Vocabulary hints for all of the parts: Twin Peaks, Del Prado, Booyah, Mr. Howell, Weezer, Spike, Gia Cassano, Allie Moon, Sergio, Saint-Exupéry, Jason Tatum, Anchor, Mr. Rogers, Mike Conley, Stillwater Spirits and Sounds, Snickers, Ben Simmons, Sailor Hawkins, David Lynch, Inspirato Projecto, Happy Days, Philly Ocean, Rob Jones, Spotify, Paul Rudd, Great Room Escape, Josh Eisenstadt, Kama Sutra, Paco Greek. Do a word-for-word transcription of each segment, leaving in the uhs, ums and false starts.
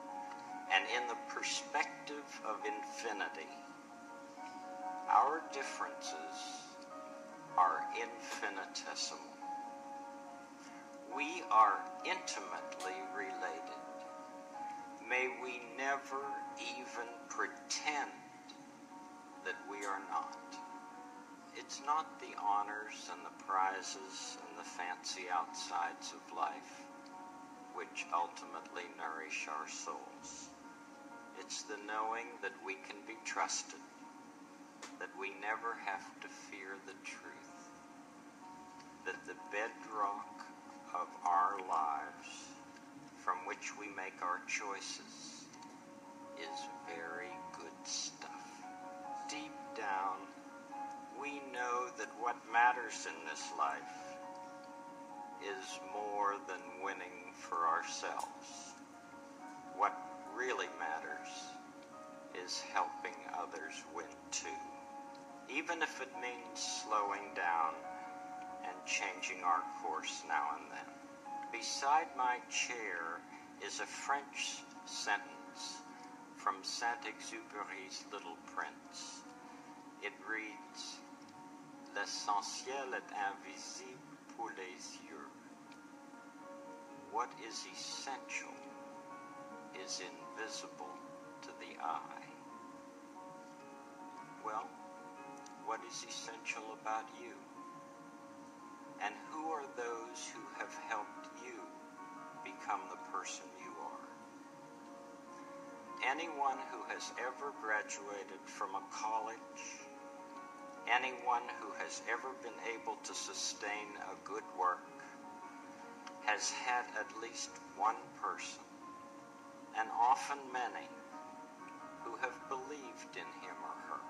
Saint-Exupéry's Little Prince. It reads, L'essentiel est invisible pour les yeux. What is essential is invisible to the eye. Well, what is essential about you? And who are those who have helped you become the person you are? Anyone who has ever graduated from a college, anyone who has ever been able to sustain a good work, has had at least one person, and often many, who have believed in him or her.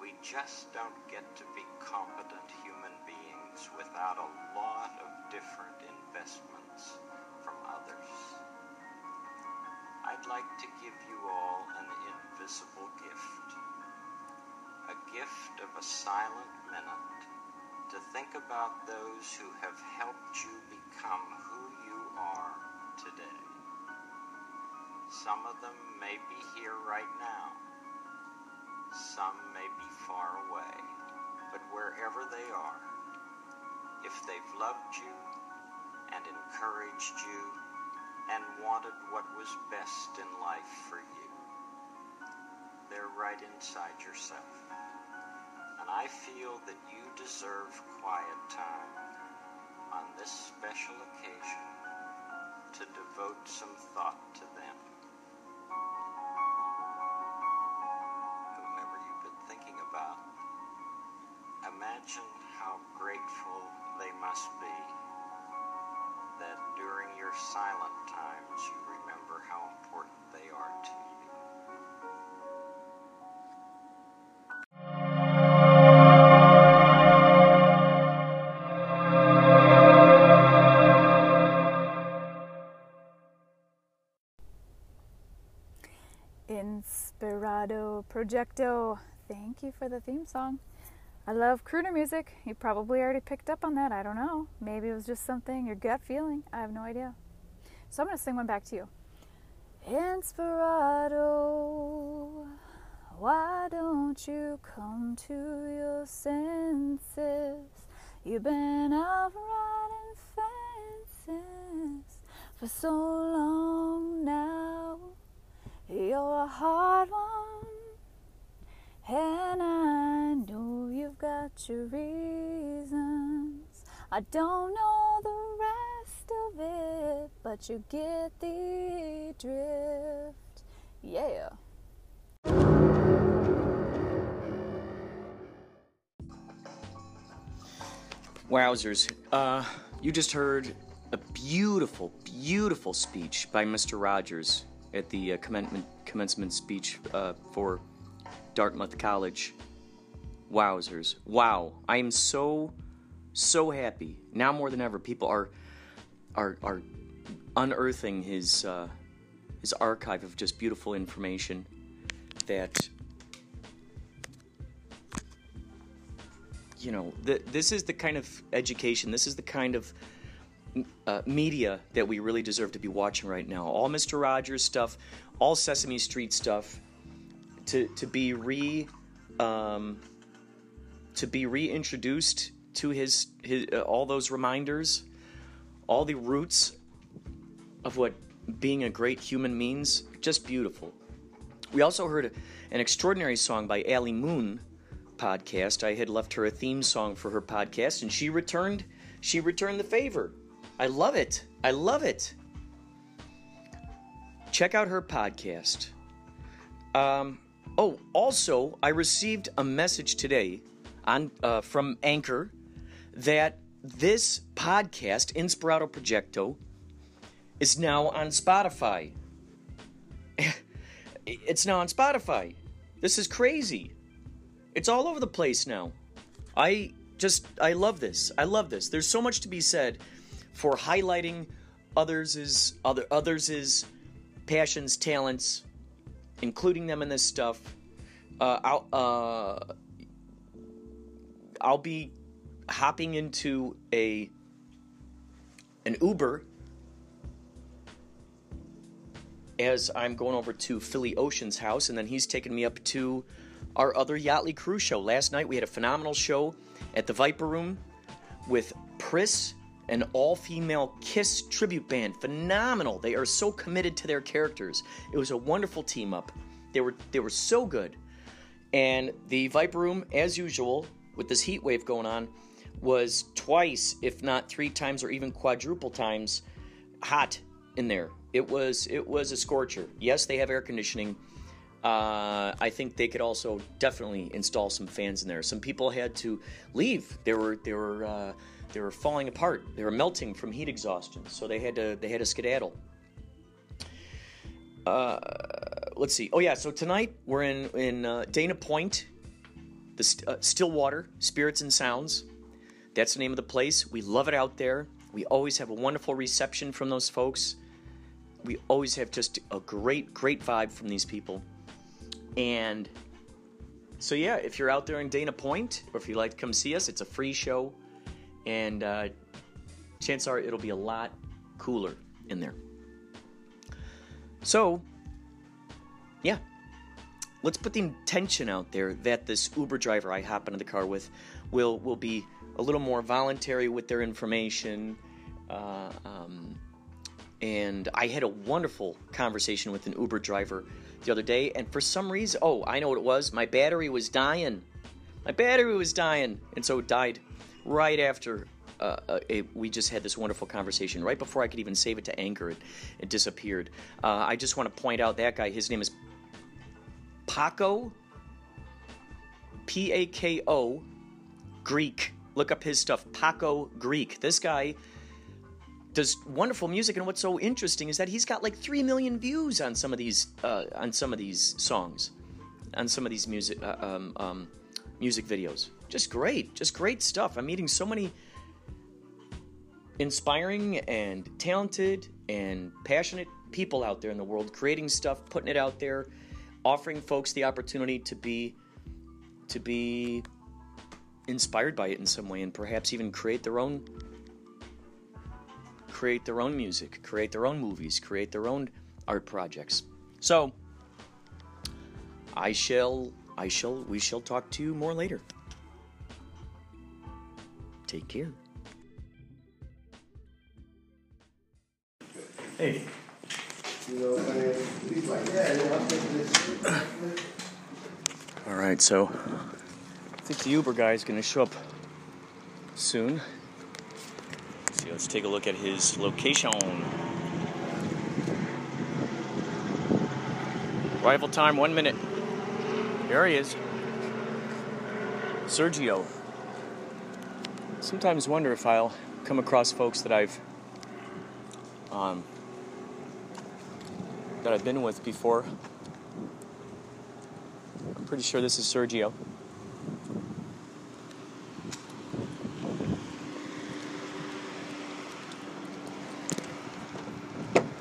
We just don't get to be competent human beings without a lot of different investments from others. I'd like to give you all an invisible gift, a gift of a silent minute to think about those who have helped you become who you are today. Some of them may be here right now, some may be far away, but wherever they are, if they've loved you and encouraged you, and wanted what was best in life for you, they're right inside yourself. And I feel that you deserve quiet time on this special occasion to devote some thought to them. Whomever you've been thinking about, imagine how grateful they must be that during your silent times, you remember how important they are to you. Inspirado Projecto. Thank you for the theme song. I love crooner music. You probably already picked up on that. I don't know. Maybe it was just something, your gut feeling. I have no idea. So I'm going to sing one back to you. Inspirato, why don't you come to your senses? You've been out riding fences for so long now. You're a hard one, and I know you've got your reasons. I don't know the rest of it, but you get the drift. Yeah. Wowzers, uh, you just heard a beautiful, beautiful speech by Mister Rogers at the uh, commencement, commencement speech uh, for Dartmouth College. Wowzers. Wow. I am so, so happy. Now more than ever, people are are are unearthing his, uh, his archive of just beautiful information that, you know, the, this is the kind of education, this is the kind of Uh, media that we really deserve to be watching right now. All Mister Rogers stuff, all Sesame Street stuff, to to be re, um, to be reintroduced to his his uh, all those reminders, all the roots of what being a great human means. Just beautiful. We also heard a, an extraordinary song by Allie Moon podcast. I had left her a theme song for her podcast, and she returned she returned the favor. I love it. I love it. Check out her podcast. Um, oh, also, I received a message today on uh, from Anchor that this podcast, Inspirato Projecto, is now on Spotify. It's now on Spotify. This is crazy. It's all over the place now. I just, I love this. I love this. There's so much to be said for highlighting others' other others' passions, talents, including them in this stuff. Uh, I'll uh, I'll be hopping into a an Uber as I'm going over to Philly Ocean's house, and then he's taking me up to our other Yachtley Crew show. Last night we had a phenomenal show at the Viper Room with Pris, an all-female Kiss tribute band. Phenomenal. They are so committed to their characters. It was a wonderful team-up. They were they were so good. And the Viper Room, as usual, with this heat wave going on, was twice, if not three times, or even quadruple times, hot in there. It was it was a scorcher. Yes, they have air conditioning. Uh, I think they could also definitely install some fans in there. Some people had to leave. They were they were uh, they were falling apart. They were melting from heat exhaustion, so they had to they had to skedaddle. Uh, let's see. Oh yeah, so tonight we're in in uh, Dana Point, the St- uh, Stillwater Spirits and Sounds. That's the name of the place. We love it out there. We always have a wonderful reception from those folks. We always have just a great great vibe from these people. And so, yeah, if you're out there in Dana Point, or if you'd like to come see us, it's a free show, and uh, chances are it'll be a lot cooler in there. So, yeah, let's put the intention out there that this Uber driver I hop into the car with will, will be a little more voluntary with their information, uh, um, and I had a wonderful conversation with an Uber driver the other day, and for some reason, oh, I know what it was. My battery was dying. My battery was dying, and so it died right after uh, a, we just had this wonderful conversation. Right before I could even save it to Anchor, it, it disappeared. Uh, I just want to point out that guy, his name is Paco, P A K O, Greek. Look up his stuff, Paco Greek. This guy does wonderful music, and what's so interesting is that he's got like three million views on some of these, uh, on some of these songs, on some of these music, uh, um, um, music videos. Just great, just great stuff. I'm meeting so many inspiring and talented and passionate people out there in the world, creating stuff, putting it out there, offering folks the opportunity to be to be inspired by it in some way, and perhaps even create their own create their own music, create their own movies, create their own art projects. So I shall I shall we shall talk to you more later. Take care. Hey. All right, so I think the Uber guy is going to show up soon. So let's take a look at his location. Arrival time, one minute. There he is. Sergio. Sometimes wonder if I'll come across folks that I've um, that I've been with before. I'm pretty sure this is Sergio.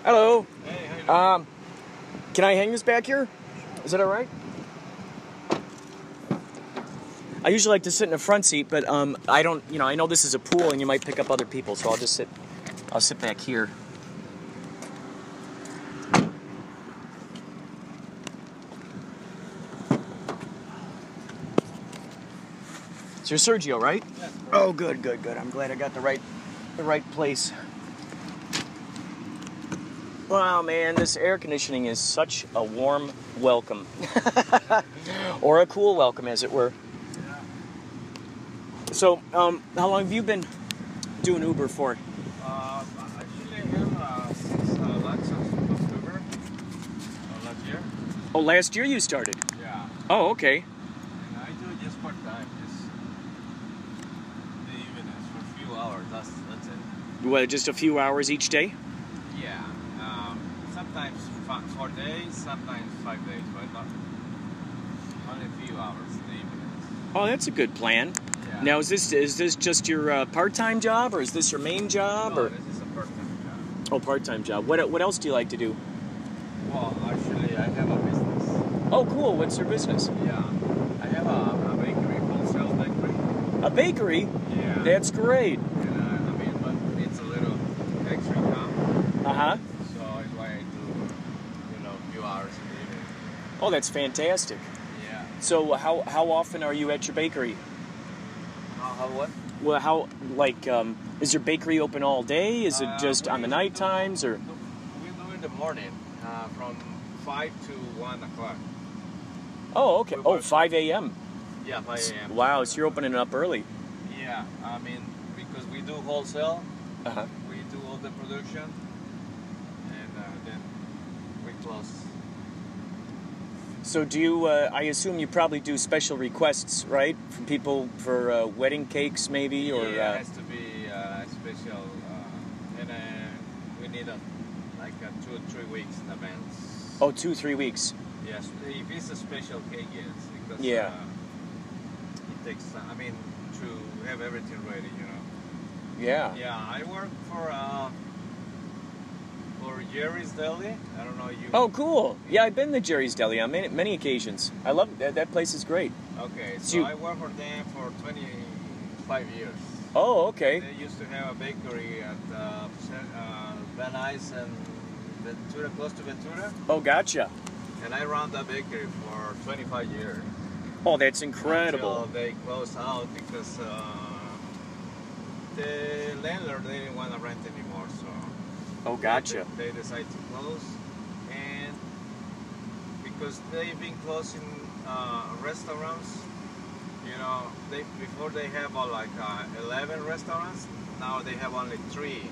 Hello. Hey, how you doing? Um, can I hang this back here? Is that all right? I usually like to sit in the front seat, but um, I don't, you know, I know this is a pool and you might pick up other people, so I'll just sit, I'll sit back here. It's your Sergio, right? Yes. Oh, good, good, good. I'm glad I got the right, the right place. Wow, man, this air conditioning is such a warm welcome, or a cool welcome, as it were. So, um, how long have you been doing Uber for? Uh, actually, I'm uh, since uh, last October, uh, last year. Oh, last year you started? Yeah. Oh, okay. And I do it just part time, just the evenings for a few hours. That's that's it. Well, just a few hours each day? Yeah. Um, sometimes four days, sometimes five days, but not only a few hours in the evenings. Oh, that's a good plan. Now, is this is this just your uh, part-time job, or is this your main job? No, or? This is a part-time job. Oh, part-time job. What what else do you like to do? Well, actually, I have a business. Oh, cool. What's your business? Yeah. I have a, a bakery, wholesale bakery. A bakery? Yeah. That's great. And, uh, I mean, but it's a little extra income. Uh-huh. So it's why I do, you know, a few hours a day. Oh, that's fantastic. Yeah. So how how often are you at your bakery? How what? Well, how, like, um, is your bakery open all day? Is it just uh, on the night do, times, or? We do in the morning, uh, from five to one o'clock. Oh, okay. We oh, five a.m. Yeah, five a.m. Wow, so you're opening up early. Yeah, I mean, because we do wholesale, uh-huh. We do all the production, and uh, then we close. So do you, uh, I assume you probably do special requests, right? From people for uh, wedding cakes, maybe? Or, yeah, it uh, has to be uh, special. Uh, and uh, we need a, like a two or three weeks in advance. Oh, two, three weeks. Yes, if it's a special cake, yes. Because, yeah. Uh, it takes time, I mean, to have everything ready, you know. Yeah. Yeah, I work for... Uh, Or Jerry's Deli. I don't know you. Oh, cool. Yeah, I've been to Jerry's Deli on many, many occasions. I love that. That place is great. Okay, so, so you... I worked for them for twenty-five years. Oh, okay. They used to have a bakery at uh, uh, Van Nuys and Ventura, close to Ventura. Oh, gotcha. And I ran that bakery for twenty-five years. Oh, that's incredible. Until they closed out because uh, the landlord didn't want to rent anymore, so. Oh, gotcha. They, they decide to close, and because they've been closing uh, restaurants, you know, they before they have uh, like uh, eleven restaurants, now they have only three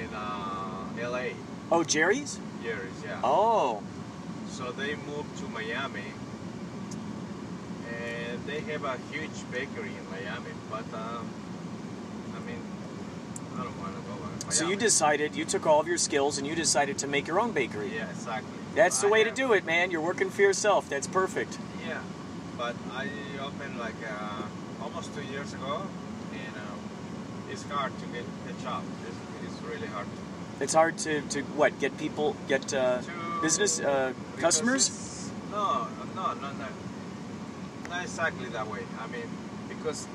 in uh, L A. Oh, Jerry's? Jerry's, yeah. Oh. So they moved to Miami, and they have a huge bakery in Miami, but um, I mean, I don't want to go on. So you decided, you took all of your skills and you decided to make your own bakery. Yeah, exactly. That's the way to do it, man. You're working for yourself. That's perfect. Yeah, but I opened like uh, almost two years ago, and uh, it's hard to get a job. It's, it's really hard. It's hard to, to what, get people, get uh, business, uh, customers? No, no, no, no. not exactly that way. I mean, because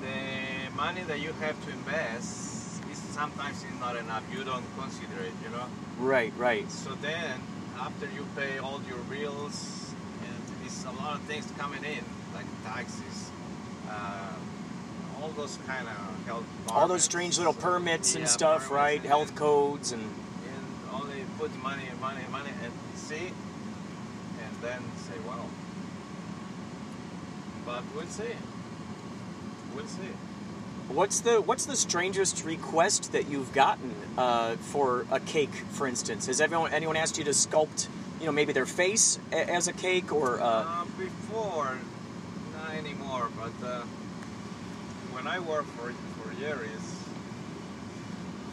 the money that you have to invest is sometimes is not enough. You don't consider it, you know? Right, right. So then, after you pay all your bills, and it's a lot of things coming in, like taxes, uh, all those kind of health... All those strange little permits and yeah, stuff, permits right? And health and, codes and... And all they put money, money, money, and see, and then say, wow. But we'll see. We'll see. What's the what's the strangest request that you've gotten uh, for a cake, for instance? Has everyone anyone asked you to sculpt, you know, maybe their face a- as a cake or? Uh... Uh, before, not anymore. But uh, when I worked for for Jerry's,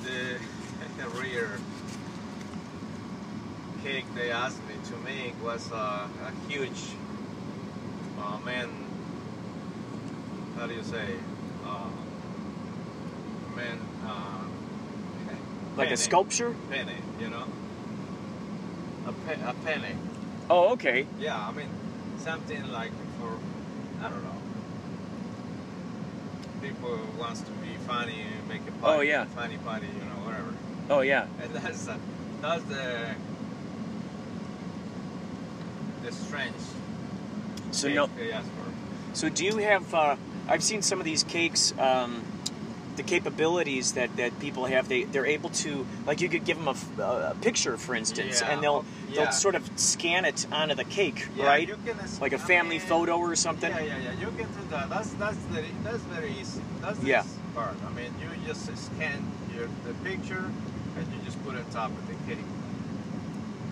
the, the rear cake they asked me to make was uh, a huge uh, man. How do you say? Uh, Man, uh, like penny. A sculpture? Penny, you know? A, pe- a penny. Oh, okay. Yeah, I mean, something like for, I don't know, people wants to be funny and make a party, oh, yeah. funny party, you know, whatever. Oh, yeah. And that's, uh, that's the, the strange so no, they ask for. So do you have, uh, I've seen some of these cakes, um, the capabilities that, that people have, they, they're able to, like you could give them a, a picture, for instance, yeah. and they'll yeah. they'll sort of scan it onto the cake, yeah, right? You can, like a family I mean, photo or something? Yeah, yeah, yeah, you can do that. That's that's very, that's very easy. That's the yeah. easy part. I mean, you just scan your, the picture and you just put it on top of the cake.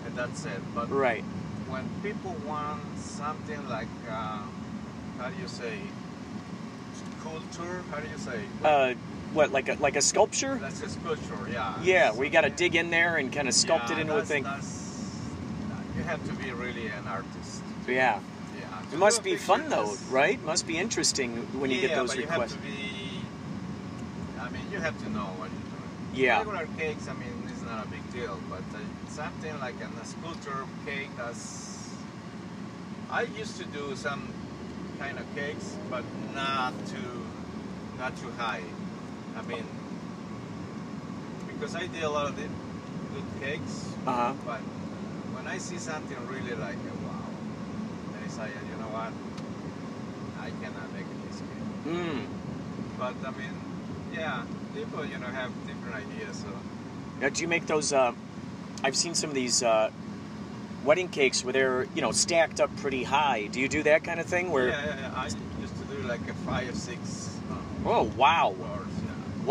And that's it. But right. when people want something like, uh, how do you say, culture, how do you say? Uh, What, like a like a sculpture? That's a sculpture, yeah. Yeah, we got to dig in there and kind of sculpt yeah, it into a thing. That's, you have to be really an artist. Yeah. yeah. It must be fun, though, right? Must be interesting when you yeah, get those but requests. Yeah, you have to be... I mean, you have to know what you're doing. Yeah. Regular cakes, I mean, it's not a big deal, but uh, something like an, a sculpture cake, that's... I used to do some kind of cakes, but not too, not too high. I mean, because I did a lot of good cakes, uh-huh. but when I see something really like, wow, then I say, you know what, I cannot make this cake. Mm. But I mean, yeah, people, you know, have different ideas. So. Now, do you make those, uh, I've seen some of these uh, wedding cakes where they're, you know, stacked up pretty high. Do you do that kind of thing? Where? Yeah, yeah, yeah. I used to do like a five, six. Uh, oh, wow. Or,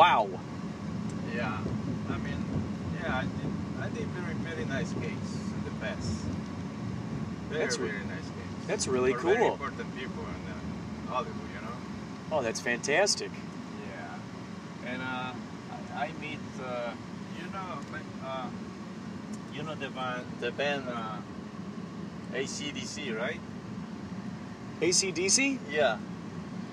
Wow. Yeah, I mean, yeah, I did, I did very, very nice cakes, the best. Very, that's re- very nice cakes. That's really for cool. Very important people in Hollywood, you know. Oh, that's fantastic. Yeah, and uh, I, I meet, uh, you know, uh, you know the band, the band uh, A C D C, right? A C D C? Yeah.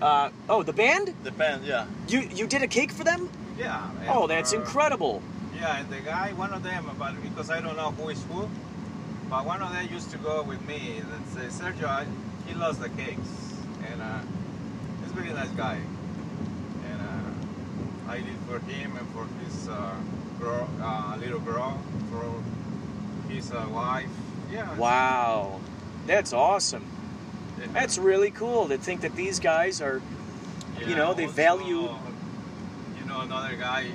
Uh, oh, the band? The band, yeah. You you did a cake for them? Yeah. And, oh, that's uh, incredible. Yeah, and the guy, one of them, but because I don't know who is who, but one of them used to go with me and say, Sergio, I, he loves the cakes. And uh, he's a really nice guy. And uh, I did for him and for his uh, girl, uh, little girl, for his uh, wife. Yeah. Wow. That's awesome. That's really cool to think that these guys are, yeah, you know, they also, value... You know, another guy,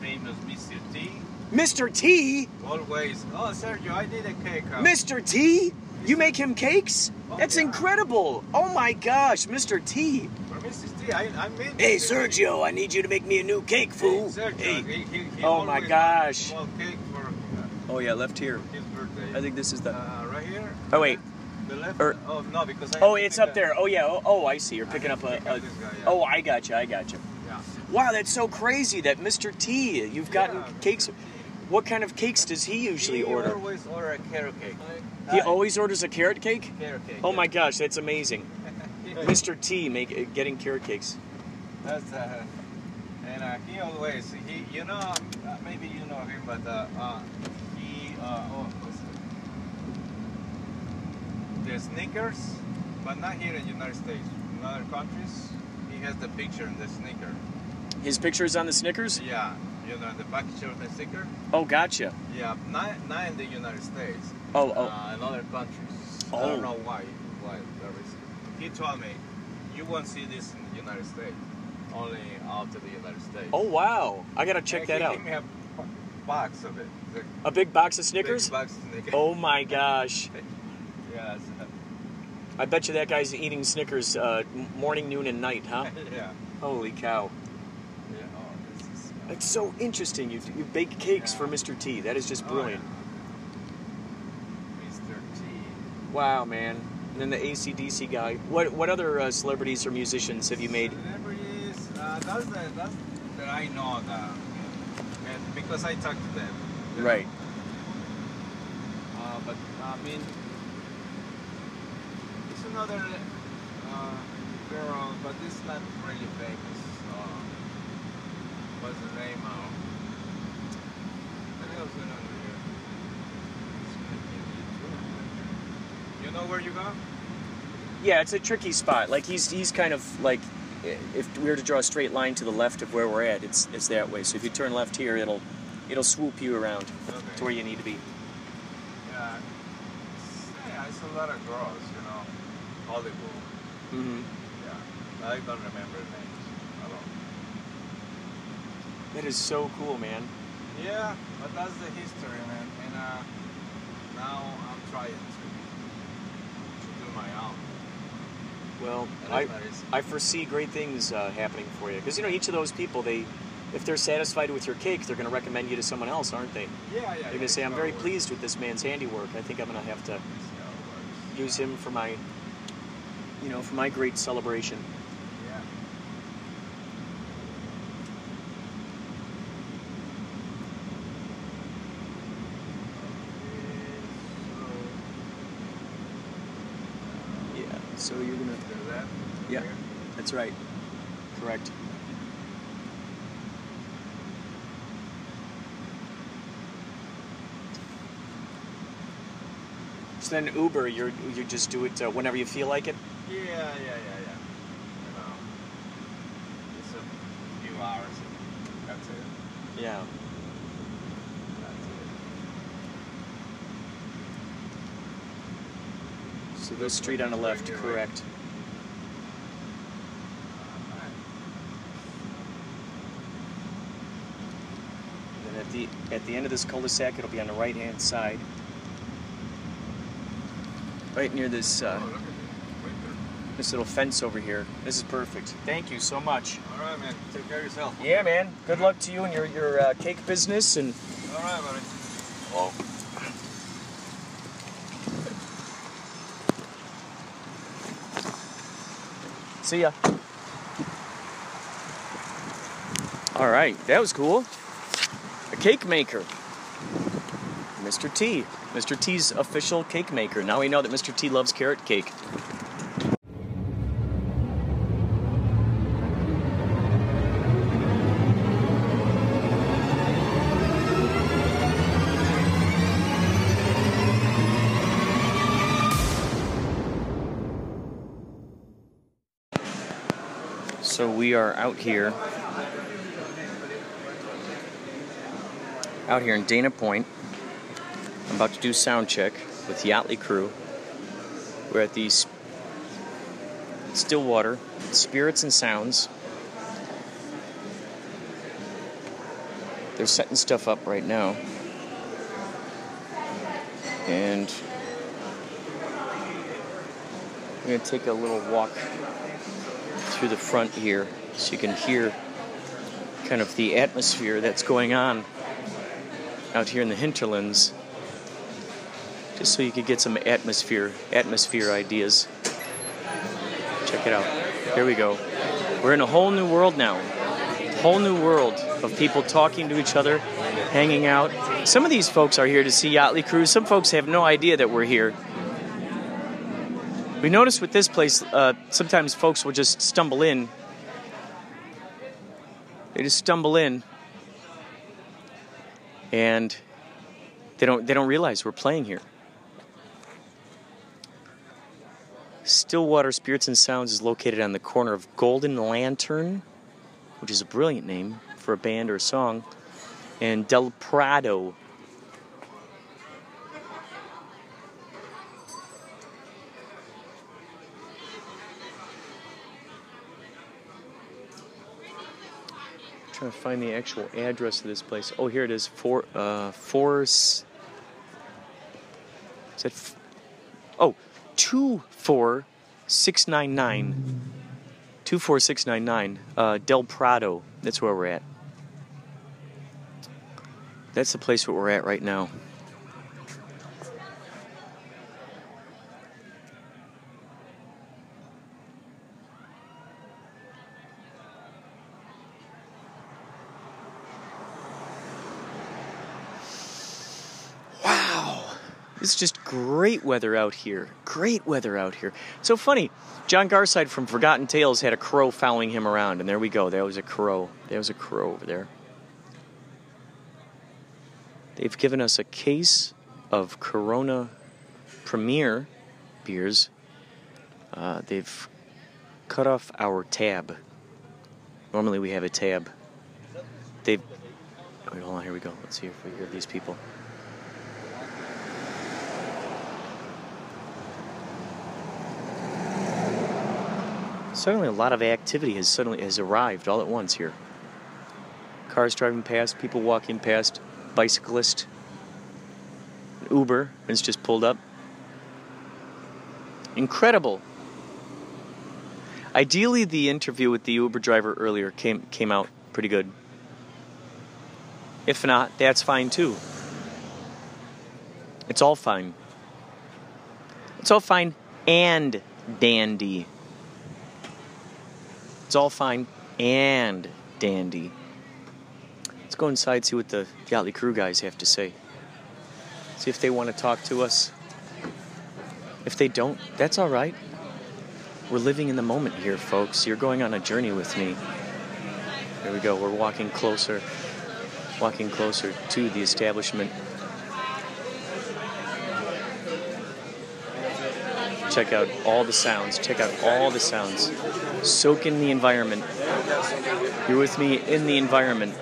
famous Mister T. Mister T? Always. Oh, Sergio, I did a cake. Huh? Mister T? You make him cakes? Oh, That's yeah. incredible. Oh, my gosh, Mister T. For Missus T, I, I made... Hey, Sergio, cake. I need you to make me a new cake, fool. Hey, Sergio, hey. He, he, he oh, my gosh. Well, cake for, uh, oh, yeah, left here. His birthday. I think this is the... Uh, right here? Oh, wait. The left? Or, oh, no, because I... Oh, it's up a, there. Oh, yeah. Oh, oh, I see. You're picking up a... Pick up a guy, yeah. Oh, I gotcha. I gotcha. Yeah. Wow, that's so crazy that Mister T, you've gotten yeah, cakes. Mister T. What kind of cakes does he usually he order? He always orders a carrot cake. He uh, always orders a carrot cake? Carrot cake. Oh, yeah. My gosh. That's amazing. Mister T make, getting carrot cakes. That's... Uh, and uh, he always... He, you know, uh, maybe you know him, but uh, uh, he... Uh, oh, The Snickers, But not here in the United States. In other countries, he has the picture in the Snickers. His picture is on the Snickers? Yeah. You know, the package of the sticker. Oh, gotcha. Yeah, not, not in the United States. Oh, oh. Uh, in other countries. Oh. I don't know why. Why there is. He told me, you won't see this in the United States. Only out of the United States. Oh, wow. I got to check and that he out. He gave me a box of it. The, a big box of Snickers? Big box of Snickers. Oh, my gosh. Yes. I bet you that guy's eating Snickers uh, morning, noon, and night, huh? Yeah. Holy cow. It's so interesting. You you bake cakes yeah. for Mister T. That is just brilliant. Oh, yeah. Mister T. Wow, man. And then the A C D C guy. What what other uh, celebrities or musicians have you made? Celebrities, uh, that's the, that's that I know that, and because I talk to them. You know? Right. Uh, but I mean, it's another uh, girl, but it's not really famous. Uh, What's the name of? What else went under here? You know where you go? Yeah, it's a tricky spot. Like he's he's kind of like, if we were to draw a straight line to the left of where we're at, it's it's that way. So if you turn left here, it'll it'll swoop you around okay. to where you need to be. Yeah, yeah, it's a lot of girls, you know, Hollywood. Mm-hmm. Yeah, I don't remember the name. That is so cool, man. Yeah, but that's the history, man. And uh, now I'm trying to, to do my own. Well, I, I foresee great things uh, happening for you. Because, you know, each of those people, they, if they're satisfied with your cake, they're going to recommend you to someone else, aren't they? Yeah, yeah. They're yeah, going to say, I'm very works. pleased with this man's handiwork. I think I'm going to have to use him for my, you know, for my great celebration. So you're gonna do that? Yeah, here. That's right. Correct. So then Uber, you you just do it uh, whenever you feel like it? Yeah, yeah, yeah, yeah. You know, it's a few hours. And that's it. Yeah. So this street on the left, correct. And then at the at the end of this cul-de-sac, it'll be on the right-hand side, right near this uh, this little fence over here. This is perfect. Thank you so much. All right, man. Take care of yourself. Yeah, man. Good luck to you and your your uh, cake business. And all right, buddy. Whoa. See ya. All right, that was cool. A cake maker. Mister T. Mister T's official cake maker. Now we know that Mister T loves carrot cake. So we are out here, out here in Dana Point. I'm about to do sound check with the Yachtley Crew. We're at the Stillwater Spirits and Sounds. They're setting stuff up right now, and I'm gonna take a little walk through the front here so you can hear kind of the atmosphere that's going on out here in the hinterlands, just so you could get some atmosphere atmosphere ideas. Check it out. Here we go. We're in a whole new world now. Whole new world of people talking to each other, hanging out. Some of these folks are here to see Yachtley Crew. Some folks have no idea that we're here. We notice with this place, uh, sometimes folks will just stumble in. They just stumble in, and they don't—they don't realize we're playing here. Stillwater Spirits and Sounds is located on the corner of Golden Lantern, which is a brilliant name for a band or a song, and Del Prado. Trying to find the actual address of this place. Oh, here it is. Four, uh, four. Is that? F- oh, two four six nine nine. Two four six nine nine. Uh, Del Prado. That's where we're at. That's the place where we're at right now. It's just great weather out here. Great weather out here. So funny. John Garside from Forgotten Tales had a crow following him around, and there we go. There was a crow. There was a crow over there. They've given us a case of Corona Premier beers. Uh, they've cut off our tab. Normally we have a tab. They've... Wait, hold on. Here we go. Let's see if we hear these people. Suddenly a lot of activity has suddenly has arrived all at once here. Cars driving past, people walking past, bicyclist, Uber has just pulled up. Incredible. Ideally, the interview with the Uber driver earlier came came out pretty good. If not, that's fine too. It's all fine. It's all fine and dandy. It's all fine and dandy. Let's go inside and see what the Yachtley Crew guys have to say. See if they want to talk to us. If they don't, that's all right. We're living in the moment here, folks. You're going on a journey with me. There we go. We're walking closer. Walking closer to the establishment. Check out all the sounds. Check out all the sounds. Soak in the environment. You're with me in the environment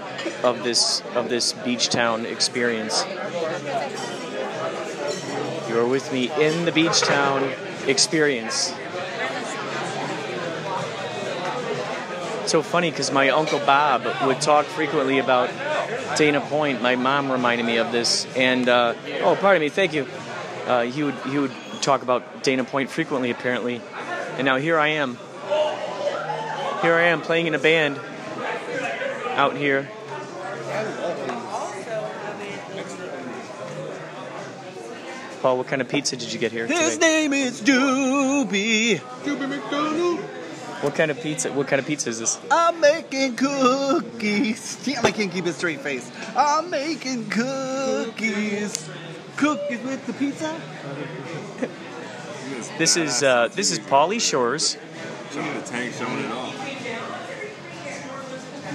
of this of this beach town experience. You're with me in the beach town experience. It's so funny because my Uncle Bob would talk frequently about Dana Point. My mom reminded me of this. And, uh, oh, pardon me, thank you. Uh, he would he would talk about Dana Point frequently, apparently, and now here I am. Here I am playing in a band out here. Paul, what kind of pizza did you get here today? His name is Doobie. Doobie McDonald. What kind of pizza? What kind of pizza is this? I'm making cookies. Damn, I can't keep a straight face. I'm making cookies. Cookies with the pizza. This is uh, this is Pauly Shore's. Showing the tank, showing it all.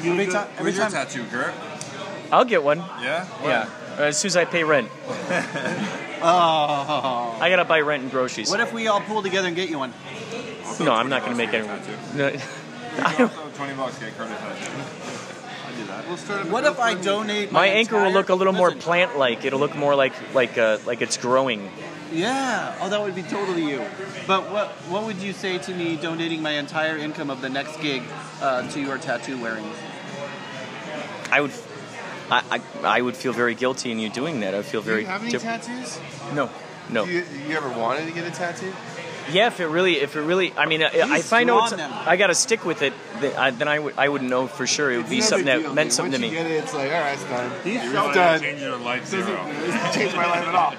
Every time, every Where's time. your tattoo, Kurt? I'll get one. Yeah. When? Yeah. As soon as I pay rent. Oh. I gotta buy rent and groceries. What if we all pull together and get you one? Also, no, I'm not gonna make anyone. No. Twenty bucks, get Kurt a tattoo. What if I donate my, my anchor will look a little listen. more plant-like. It'll look more like like uh, like it's growing. Yeah. Oh, that would be totally you. But what what would you say to me donating my entire income of the next gig uh, to your tattoo wearing? I would, I, I I would feel very guilty in you doing that. I feel very. Do you have any diff- tattoos? No, no. You, you ever wanted to get a tattoo? Yeah, if it really, if it really, I mean, He's if I know, it's, I gotta stick with it. Then I, then I would, I would know for sure. It would it's be something deal, that meant something to me. Once you get it, it's like, all right, it's done. He's so done. done. Change your life zero. It doesn't change my life at all.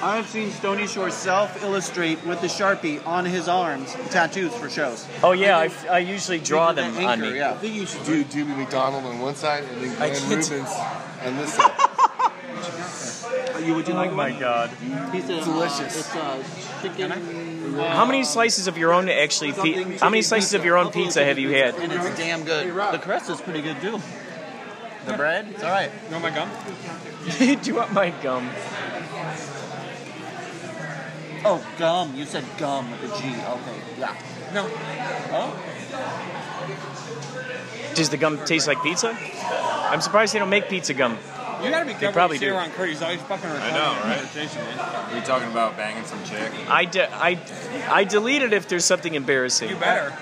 I've seen Stony Shore self-illustrate with the Sharpie on his arms tattoos for shows. Oh yeah, I, I usually draw them anchor, on me. Yeah. I think you should do Doobie McDonald on one side and then Glenn Rubens on this side. You, would you oh like my one? God. It's delicious. Uh, it's uh, chicken. How many slices of your own actually? Pe- how many slices pizza. of your own pizza have you had? And it's damn good. The crust is pretty good too. The bread, it's all right. You want my gum? Do you want my gum? Oh, gum. You said gum with a G. Okay, yeah. No. Oh. Does the gum taste like pizza? I'm surprised they don't make pizza gum. You gotta be careful when you around Kurt. He's always fucking retarded. I know, right? Are you talking about banging some chick? I, de- I, I delete it if there's something embarrassing. You better.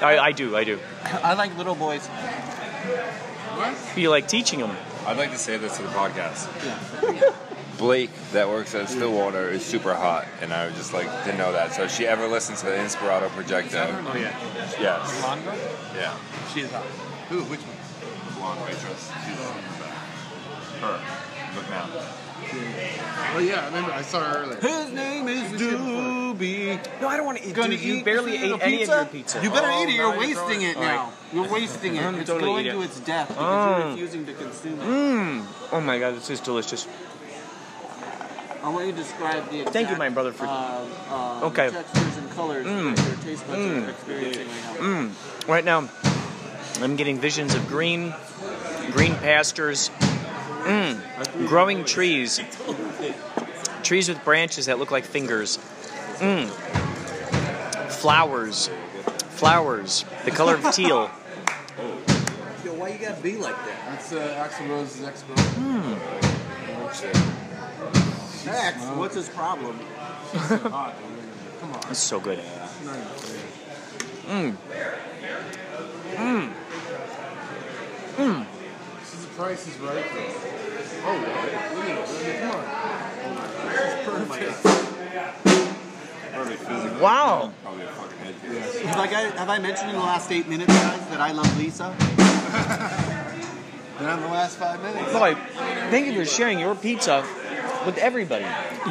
I, I do, I do. I like little boys. What? You like teaching them. I'd like to say this to the podcast. Yeah. Blake, that works at Stillwater, is super hot, and I just like didn't know that. So if she ever listens to the Inspirato Projecto. Oh, yeah. Yes. Blonde girl? Yeah. She is hot. Who? Which one? The blonde waitress. She's her. Look now. Oh, yeah, I remember. I saw her earlier. His name is Doobie. No, I don't want to eat Doobie. You barely ate any of your pizza. You better oh, eat it. You're wasting it now. You're wasting it. It's going to its death because you're refusing to consume it. Mm. Oh, my God. This is delicious. I want you to describe the exact Thank you, my brother, for uh, uh, okay. textures and colors mm. that your taste buds mm. are experiencing right now. Mm. Right now, I'm getting visions of green, green pastures, mm. growing trees, trees with branches that look like fingers, mm. flowers, flowers, the color of teal. Yo, why you gotta be like that? That's uh, Axl Rose's ex-girl. Mm. Next, what's his problem? Come on. That's so good. Mmm. Mmm. Mmm. This is the Price Is Right. Oh, wow. Come on. This is perfect. Wow. Like I, have I mentioned in the last eight minutes, guys, that I love Lisa? Been on the last five minutes. Boy, thank you for sharing your pizza with everybody.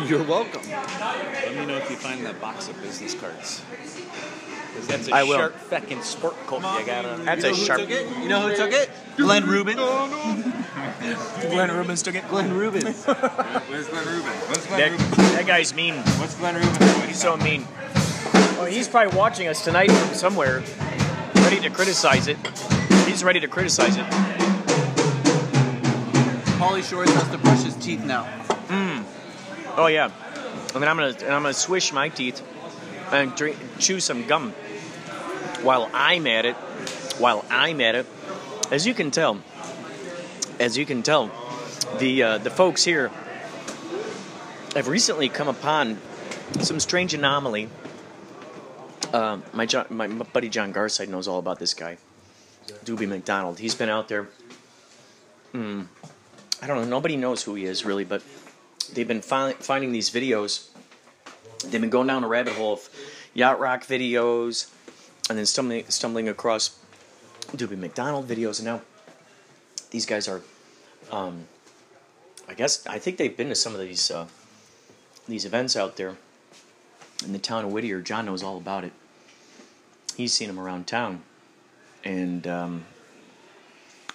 You're welcome. Let me know if you find that box of business cards. That's a I sharp will. Feckin' sport coat you got on. That's you know a sharp. You know who took it? Glenn Rubens. Glenn Rubens took it. Glenn Rubens. Where's Glenn Rubens? What's Glenn that, Rubens? That guy's mean. What's Glenn Rubens doing? He's so mean. Well, he's probably watching us tonight from somewhere, ready to criticize it. He's ready to criticize it. Pauly Shore has to brush his teeth now. Mm. Oh yeah, I mean I'm gonna and I'm gonna swish my teeth and drink, chew some gum while I'm at it. While I'm at it, as you can tell, as you can tell, the uh, the folks here have recently come upon some strange anomaly. Uh, my John, my buddy John Garside knows all about this guy, Doobie McDonald. He's been out there. Mm, I don't know. Nobody knows who he is really, but. They've been fi- finding these videos. They've been going down a rabbit hole of yacht rock videos and then stumbling, stumbling across Doobie McDonald videos. And now these guys are, um, I guess, I think they've been to some of these uh, these events out there in the town of Whittier. John knows all about it. He's seen them around town. And um,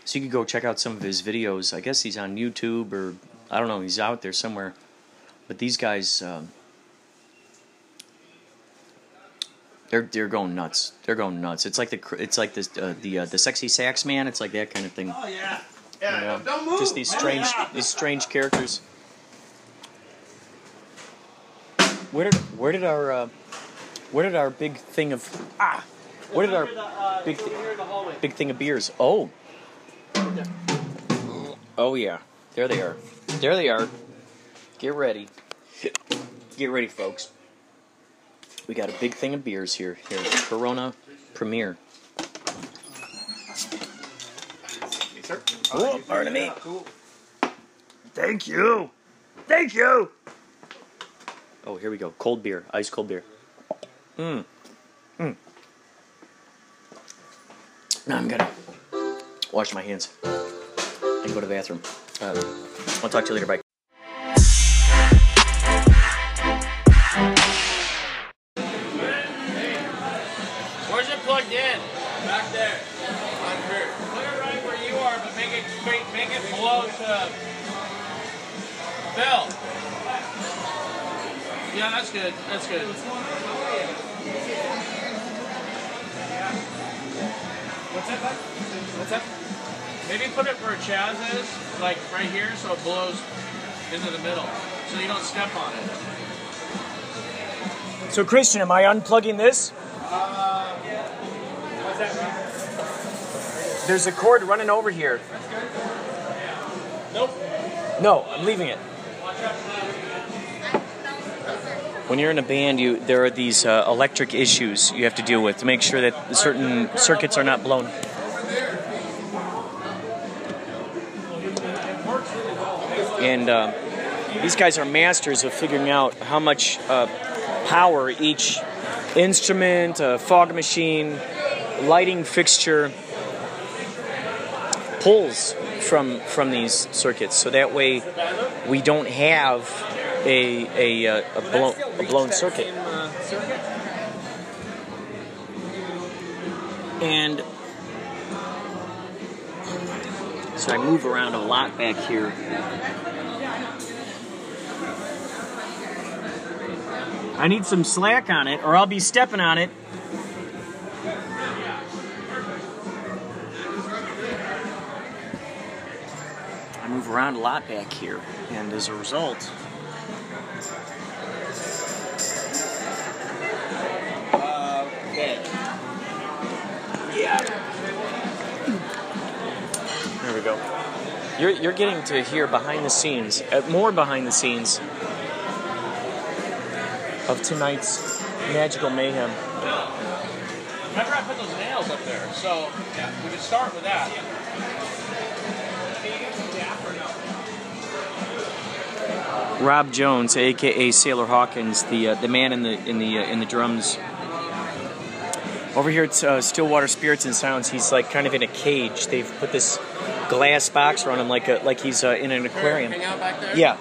so you can go check out some of his videos. I guess he's on YouTube or... I don't know, he's out there somewhere. But these guys, um, they're they're going nuts. They're going nuts. It's like the it's like this, uh, the uh, the sexy sax man. It's like that kind of thing. Oh yeah, yeah. You know, don't move. Just these strange yeah. these strange characters. Where did where did our uh, where did our big thing of ah where did our big th- big thing of beers? Oh, oh yeah. There they are. There they are. Get ready. Get ready, folks. We got a big thing of beers here. Here, Corona Premier. Hey, sir. Oh, pardon me. Cool. Thank you. Thank you. Oh, here we go. Cold beer. Ice cold beer. Mmm. Mmm. Now I'm gonna wash my hands and go to the bathroom. Uh, I'll talk to you later. Bye. Where's it plugged in? Back there. On here. Put it right where you are, but make it straight. Make it below to Bill. Yeah, that's good. That's good. What's that? What's that? Maybe put it where Chaz is, like right here, so it blows into the middle, so you don't step on it. So Christian, am I unplugging this? Uh, yeah. What's that? There's a cord running over here. That's good. Yeah. Nope. No, I'm leaving it. When you're in a band, you there are these uh, electric issues you have to deal with to make sure that certain circuits are not blown. And uh, these guys are masters of figuring out how much uh, power each instrument, uh, fog machine, lighting fixture pulls from from these circuits. So that way, we don't have a a, a, a blown a blown circuit. And so I move around a lot back here. I need some slack on it, or I'll be stepping on it. I move around a lot back here, and as a result, uh, okay. Yeah. There we go. You're you're getting to hear behind the scenes, uh, more behind the scenes of tonight's magical mayhem. Remember, I put those nails up there, so yeah, we can start with that. Yeah. Rob Jones, aka Sailor Hawkins, the uh, the man in the in the uh, in the drums. Over here at uh, Stillwater Spirits and Sounds, he's like kind of in a cage. They've put this glass box around him, like a, like he's uh, in an aquarium. Hang out back there? Yeah.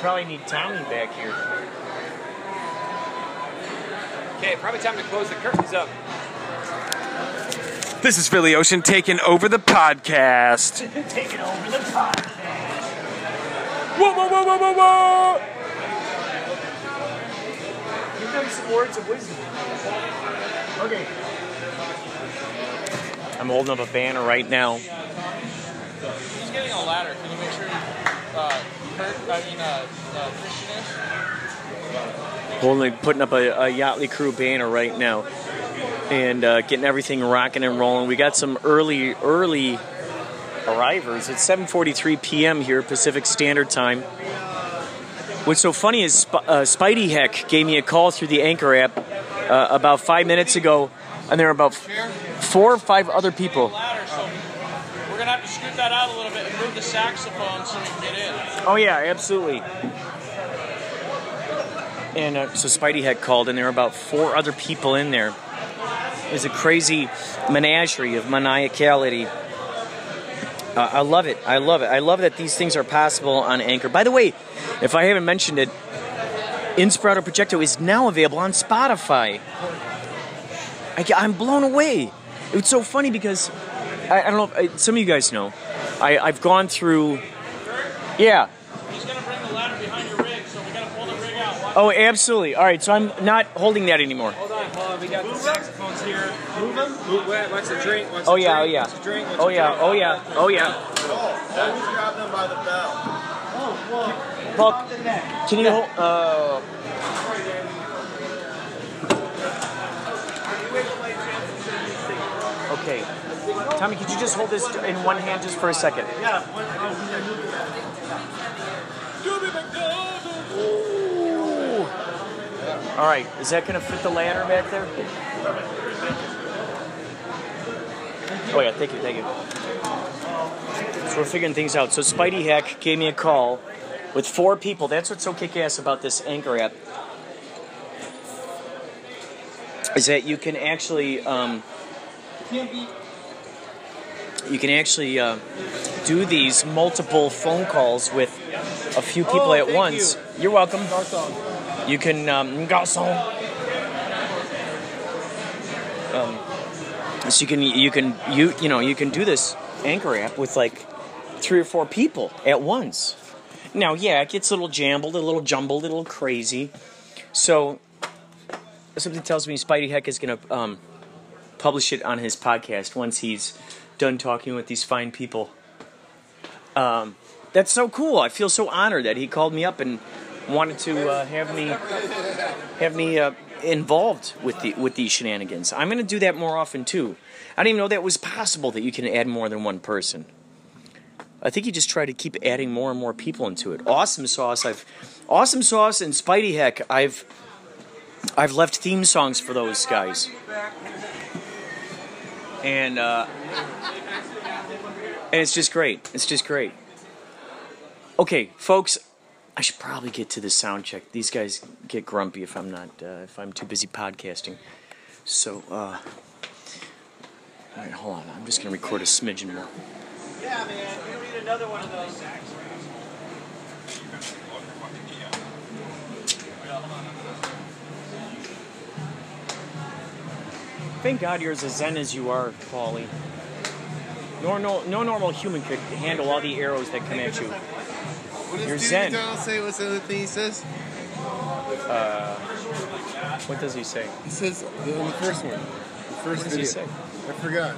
Probably need Tommy back here. Okay, probably time to close the curtains up. This is Philly Ocean taking over the podcast. Taking over the podcast. Whoa, whoa, whoa, whoa, whoa, whoa! Give them some words of wisdom. Okay. I'm holding up a banner right now. He's getting a ladder. Can you make sure? Uh, I mean, uh, uh, Christian-ish. Only putting up a, a Yachtley Crew banner right now, and uh, getting everything rocking and rolling. We got some early, early arrivers. It's seven forty-three p.m. here, Pacific Standard Time. What's so funny is Sp- uh, Spidey Heck gave me a call through the Anchor app uh, about five minutes ago, and there were about f- four or five other people. We're going to have to scoot that out a little bit and move the saxophone so we can get in. Oh, yeah, absolutely. And uh, so Spidey had called, and there were about four other people in there. It was a crazy menagerie of maniacality. Uh, I love it. I love it. I love that these things are possible on Anchor. By the way, if I haven't mentioned it, Inspirato Projecto is now available on Spotify. I, I'm blown away. It's so funny because... I, I don't know, if, some of you guys know, I, I've gone through, yeah. He's going to bring the ladder behind your rig, so we got to pull the rig out. Watch oh, absolutely. All right, so I'm not holding that anymore. Hold on, hold on. We got the saxophones here. Move them. Move wet. What's a drink? What's oh, yeah, drink? Oh, yeah. Drink? What's oh, yeah. Drink? Oh, yeah. Oh, yeah. Oh, yeah. Oh, always grab them by the bell. Oh, whoa. Well, Paul, can you hold, uh... Okay. Tommy, could you just hold this in one hand just for a second? Yeah. Doobie McDonald! All right. Is that going to fit the ladder back there? Oh, yeah. Thank you. Thank you. So we're figuring things out. So Spidey Heck gave me a call with four people. That's what's so kick-ass about this Anchor app, is that you can actually... Um, You can actually uh, do these multiple phone calls with a few people oh, at once. You. You're welcome. Garçon. You can, um, garçon. Um, so you can, you can, you you know, you can do this Anchor app with like three or four people at once. Now, yeah, it gets a little jambled, a little jumbled, a little crazy. So something tells me Spidey Heck is gonna um, publish it on his podcast once he's done talking with these fine people. Um, that's so cool. I feel so honored that he called me up and wanted to uh, have me have me uh, involved with the with these shenanigans. I'm going to do that more often too. I didn't even know that was possible, that you can add more than one person. I think you just try to keep adding more and more people into it. Awesome Sauce, I've Awesome Sauce and Spidey Heck, I've I've left theme songs for those guys. And uh, and it's just great. It's just great. Okay, folks, I should probably get to the sound check. These guys get grumpy if I'm not uh, if I'm too busy podcasting. So, uh, all right, hold on. I'm just gonna record a smidgen more. Yeah, man, we need another one of those. Thank God you're as zen as you are, Paulie. No, no, no normal human could handle all the arrows that come at you. You're zen. Don't say what's the other thing he says. Uh, what does he say? He says the, the first one. The first what video. Does he say? I forgot.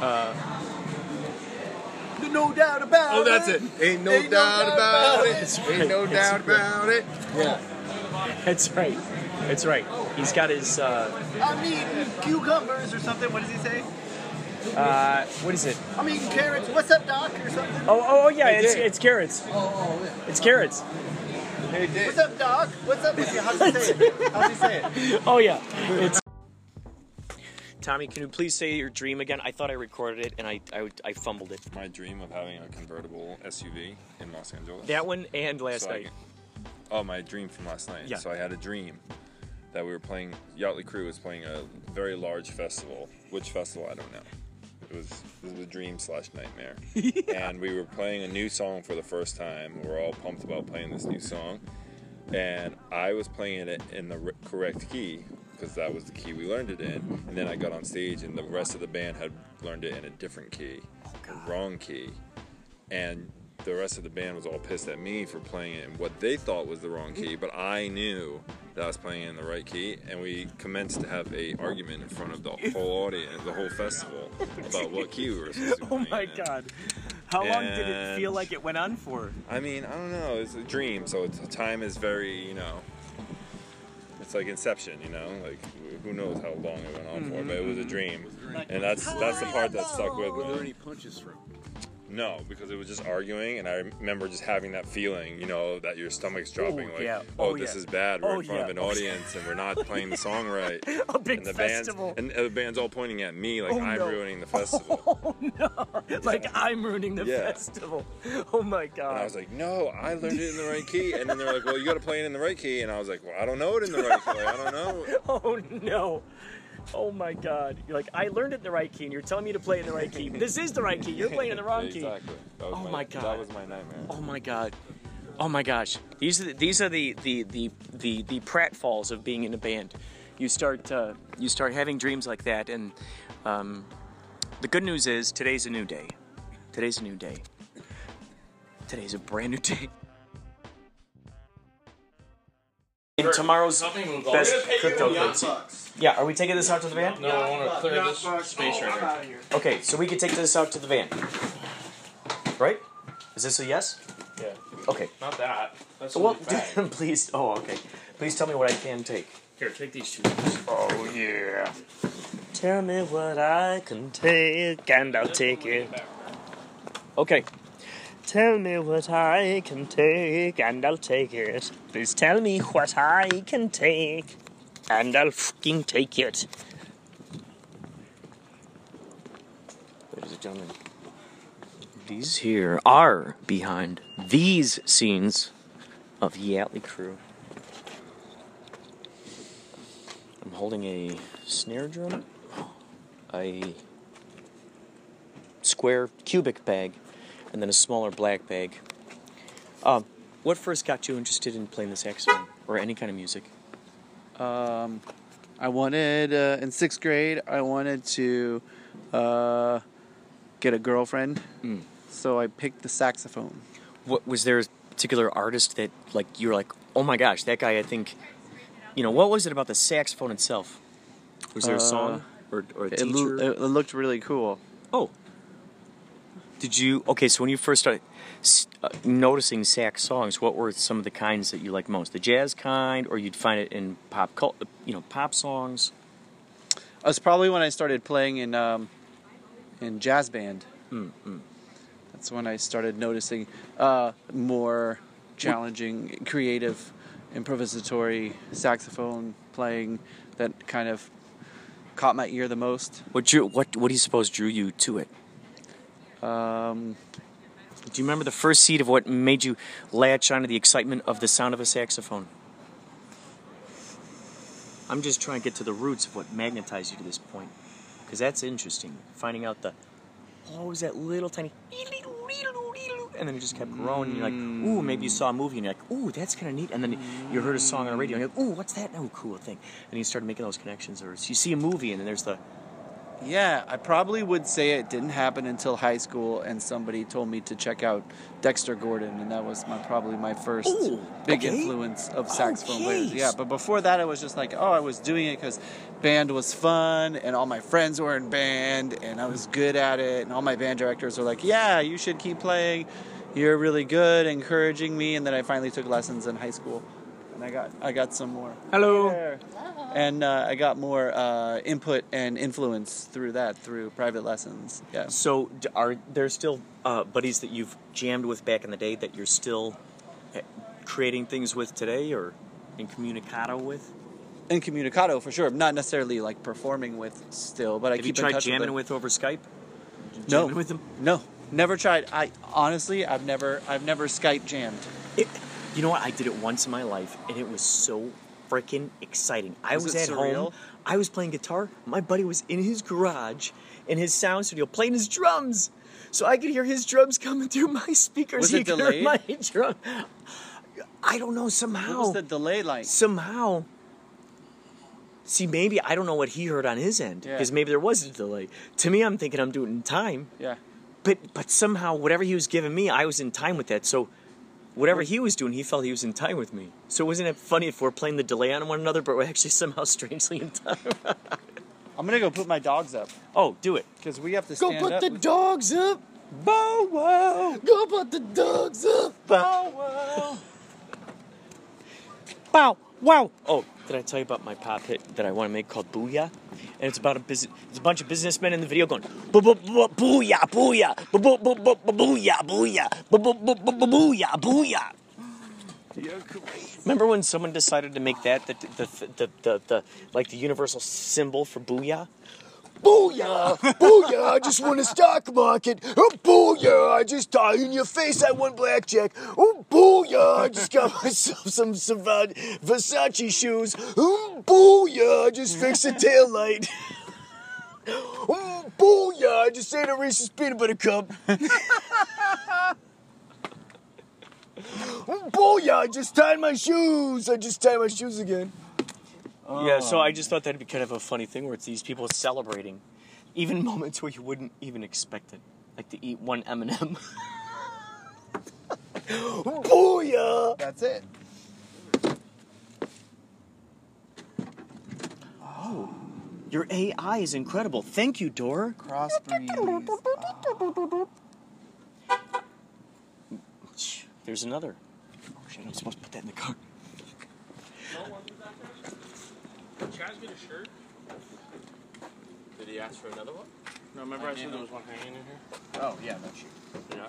Uh. No doubt about it. Oh, that's it. Ain't no Ain't doubt, doubt about, about it. it. Right. Ain't no doubt it's about right. it. Yeah. That's right. That's right. He's got his. Uh, I'm eating cucumbers or something. What does he say? Uh, what is it? I'm eating carrots. What's up, Doc? Or something. Oh, oh, oh yeah. Hey, it's, it's carrots. Oh, oh, yeah. It's carrots. Hey, Dick. What's up, Doc? What's up with you? How's he say it? How's he say it? Oh, yeah. It's. Tommy, can you please say your dream again? I thought I recorded it, and I, I, I fumbled it. My dream of having a convertible S U V in Los Angeles. That one and last so night. Can, oh, my dream from last night. Yeah. So I had a dream that we were playing, Yachtley Crew was playing a very large festival. Which festival, I don't know. It was, it was a dream slash nightmare. Yeah. And we were playing a new song for the first time. We were all pumped about playing this new song. And I was playing it in the correct key, because that was the key we learned it in, and then I got on stage and the rest of the band had learned it in a different key, the wrong key, and the rest of the band was all pissed at me for playing it in what they thought was the wrong key, but I knew that I was playing it in the right key, and we commenced to have a argument in front of the whole audience, the whole festival, about what key we were supposed to be playing. Oh my god. How long and, did it feel like it went on for? I mean, I don't know, it's a dream, so it's, time is very, you know, it's like Inception, you know, like who knows how long it went on mm-hmm. for, but it was a dream, and that's that's the part that stuck with me. Were there any punches thrown? No, because it was just arguing, and I remember just having that feeling, you know, that your stomach's dropping, Ooh, like, yeah. oh, oh, this yeah. is bad, we're oh, in front yeah. of an audience, and we're not playing the song right. A big and the festival. Band's, and the band's all pointing at me, like, oh, I'm no. ruining the festival. Oh, no. Yeah. Like, I'm ruining the yeah. festival. Oh, my God. And I was like, no, I learned it in the right key. And then they're like, well, you got to play it in the right key. And I was like, well, I don't know it in the right key. Like, I don't know. Oh, no. Oh my God! You're like, I learned it in the right key, and you're telling me to play it in the right key. This is the right key. You're playing in the wrong key. Exactly. Oh my, my God! That was my nightmare. Oh my God! Oh my gosh! These are the, these are the the the the, the pratfalls of being in a band. You start uh, you start having dreams like that, and um, the good news is today's a new day. Today's a new day. Today's a brand new day. And tomorrowow's best crypto currency. Yeah, are we taking this out to the van? No, I want to clear this space right here. Okay, so we can take this out to the van. Right? Is this a yes? Yeah. Okay. Not that. That's well, please. Oh, okay. Please tell me what I can take. Here, take these two. Oh, yeah. Tell me what I can take, and I'll take it. Okay. Tell me what I can take, and I'll take it. Please tell me what I can take, and I'll fucking take it. Ladies and gentlemen, these here are behind these scenes of Yachtley Crew. I'm holding a snare drum, a square cubic bag, and then a smaller black bag. Um, what first got you interested in playing the saxophone or any kind of music? Um, I wanted uh, in sixth grade. I wanted to uh, get a girlfriend, mm. so I picked the saxophone. What was there a particular artist that like you were like, oh my gosh, that guy? I think, you know, what was it about the saxophone itself? Was there uh, a song? or, or a it teacher? Lo- it looked really cool. Oh. Did you... Okay, so when you first started uh, noticing sax songs, what were some of the kinds that you liked most? The jazz kind, or you'd find it in pop cult, you know, pop songs? It's probably when I started playing in um, in jazz band. Mm-hmm. That's when I started noticing uh, more challenging, creative, improvisatory saxophone playing that kind of caught my ear the most. What drew, what, what do you suppose drew you to it? Um, do you remember the first seed of what made you latch onto the excitement of the sound of a saxophone? I'm just trying to get to the roots of what magnetized you to this point, because that's interesting. Finding out the, oh, it was that little tiny, and then it just kept growing, and you're like, ooh, maybe you saw a movie, and you're like, ooh, that's kind of neat, and then you heard a song on the radio, and you're like, ooh, what's that? Oh, cool thing. And you started making those connections, or you see a movie, and then there's the... Yeah, I probably would say it didn't happen until high school, and somebody told me to check out Dexter Gordon, and that was my probably my first Ooh, big okay. influence of saxophone oh, players. Yeah, but before that, I was just like, oh, I was doing it because band was fun, and all my friends were in band, and I was good at it, and all my band directors were like, yeah, you should keep playing. You're really good, encouraging me, and then I finally took lessons in high school. And I got I got some more. Hello. Hello. And uh, I got more uh, input and influence through that, through private lessons. Yeah. So are there still uh, buddies that you've jammed with back in the day that you're still creating things with today, or incommunicado with? Incommunicado for sure. Not necessarily like performing with still, but I Have keep in touch with. Have you tried jamming with, with over Skype? Jamming no. With them? No. Never tried. I honestly, I've never I've never Skype jammed. It, You know what? I did it once in my life, and it was so freaking exciting. I was, was at surreal? home. I was playing guitar. My buddy was in his garage, in his sound studio, playing his drums. So I could hear his drums coming through my speakers. Was he it delayed? My drum. I don't know. Somehow. What was the delay like? Somehow. See, maybe I don't know what he heard on his end, because yeah. maybe there was a delay. To me, I'm thinking I'm doing it in time. Yeah. But but somehow, whatever he was giving me, I was in time with that. So. Whatever he was doing, he felt he was in time with me. So wasn't it funny if we're playing the delay on one another, but we're actually somehow strangely in time? I'm going to go put my dogs up. Oh, do it. Because we have to stand up. Go put up. the dogs up. Bow wow. Go put the dogs up. Bow wow. Bow wow. Oh, did I tell you about my pop hit that I want to make called Booyah? And it's about a business. It's a bunch of businessmen in the video going booyah, booyah, booyah, booyah, booyah, booyah, booyah. You're crazy. Remember when someone decided to make that the the the the, the like the universal symbol for booyah? Booyah, booyah! I just won a stock market. Oh, booyah! I just died in your face. I won blackjack. Oh, booyah! I just got myself some Versace shoes. Oh, booyah! I just fixed a taillight. Oh, booyah! I just ate a Reese's peanut butter cup. Oh, booyah! I just tied my shoes. I just tied my shoes again. Oh. Yeah, so I just thought that'd be kind of a funny thing where it's these people celebrating, even moments where you wouldn't even expect it, like to eat one M and M. Booyah! That's it. Oh, your A I is incredible. Thank you, Dora. Crossbreed. Oh. There's another. Oh shit! I'm supposed to put that in the car. Chaz get a shirt? Did he ask for another one? No, remember I, I said there was one hanging in here? Oh, yeah, that shirt. Yeah.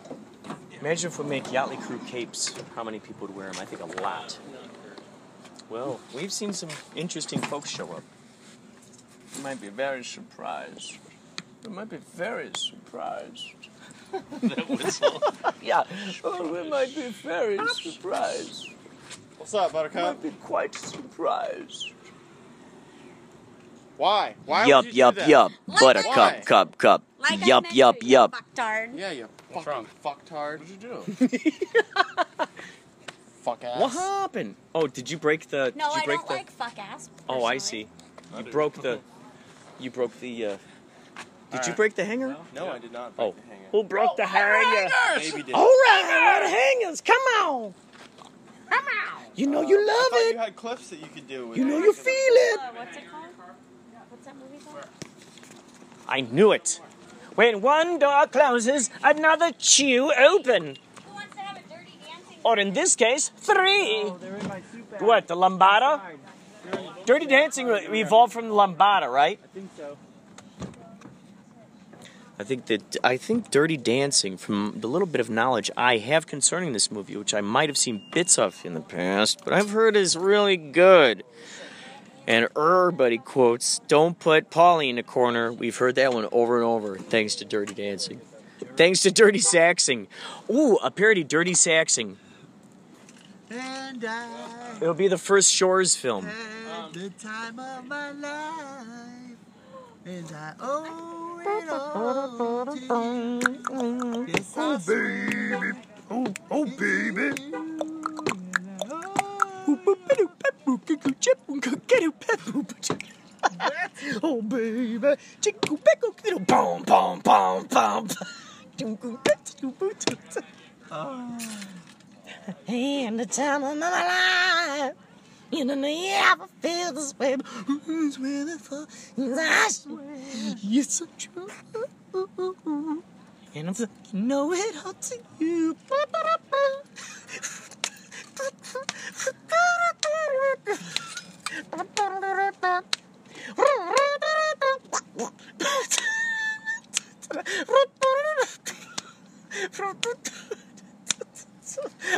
yeah. Imagine if we make Yachtley Crew capes, how many people would wear them? I think a lot. Well, we've seen some interesting folks show up. You might be very surprised. You might be very surprised. That whistle? Yeah. Oh, we might be very surprised. What's up, Buttercup? You might be quite surprised. Why? Why yup, would you yup, do that? Yup, like buttercup, cup, cup. Like yup, yup, you, yup. Fucktard. Yeah, you What's fucking wrong? fucktard. What'd you do? Fuck ass. What happened? Oh, did you break the... No, did you break I don't the... like fuck ass. Personally. Oh, I see. You I broke the... You broke the... Uh... Did right. you break the hanger? Well, no, yeah. I did not break oh. the hanger. Who broke oh, the hanger? Baby did. All right, all right, hangers, come on. Come on. You know uh, you love I thought it. You had clips that you could do with You know you feel it. What's it called? What's that movie called? I knew it. When one door closes, another chew open. Who wants to have a dirty dancing? Or in this case, three. Oh, they're in my soup bag. What, the lambada? Dirty Dancing evolved from the lambada, right? I think so. I think that I think Dirty Dancing, from the little bit of knowledge I have concerning this movie, which I might have seen bits of in the past, but I've heard is really good. And everybody quotes, "Don't put Paulie in the corner." We've heard that one over and over, thanks to Dirty Dancing. Thanks to Dirty Saxing. Ooh, a parody, Dirty Saxing. And I, it'll be the first Shores film. The time of my life, and I owe it all to you. Yes, oh, baby. Oh, oh, baby. Oh, baby. Pom, pom, pom, pom. And the time of my life. You don't ever feel this way. Who's with it for? I swear. You're so true. And I'm so, you know it hurts you.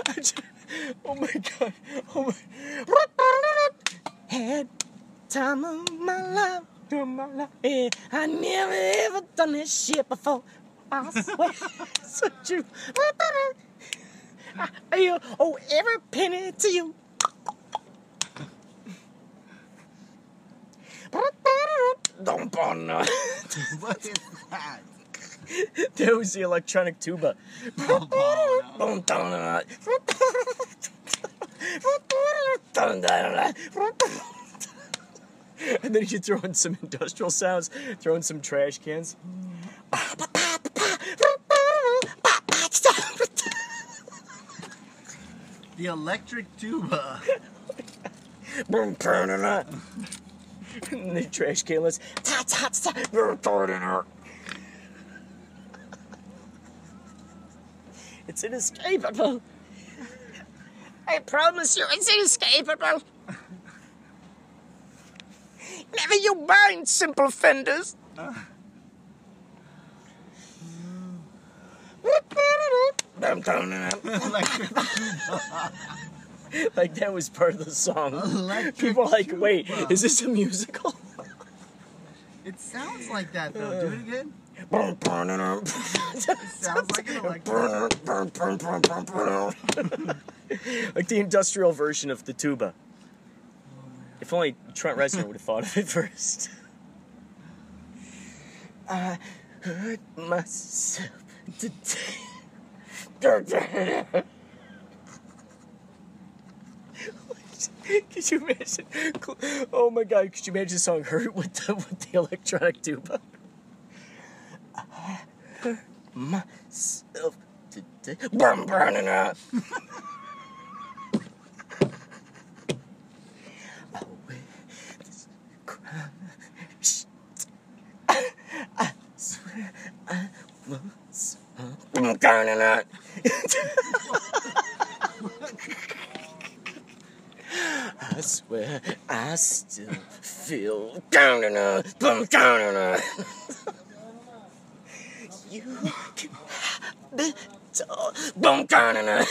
I just, oh my god. Oh my. Had time of my life, of my life. Yeah, I never ever done this shit before. I swear, so true. I, I owe every penny to you. Don't burn up. What is that? That was the electronic tuba. And then you throw in some industrial sounds, throw in some trash cans. The electric tuba. And the trash can list. It's inescapable. I promise you, it's inescapable. Never you mind, simple offenders. Uh. Like that was part of the song. Electric People are like, wait, tuba. Is this a musical? It sounds like that, though. Uh. Do it again. It sounds like an electric. Like the industrial version of the tuba. If only Trent Reznor would have thought of it first. I hurt myself today. Could you imagine? Oh my god, could you imagine the song Hurt with the, with the electronic tuba? I hurt myself today. Bum burning up. Oh, this crime. I swear I was bum burning up. I swear I still feel down and up, bum down and up. You can have it all. Boom, down and up.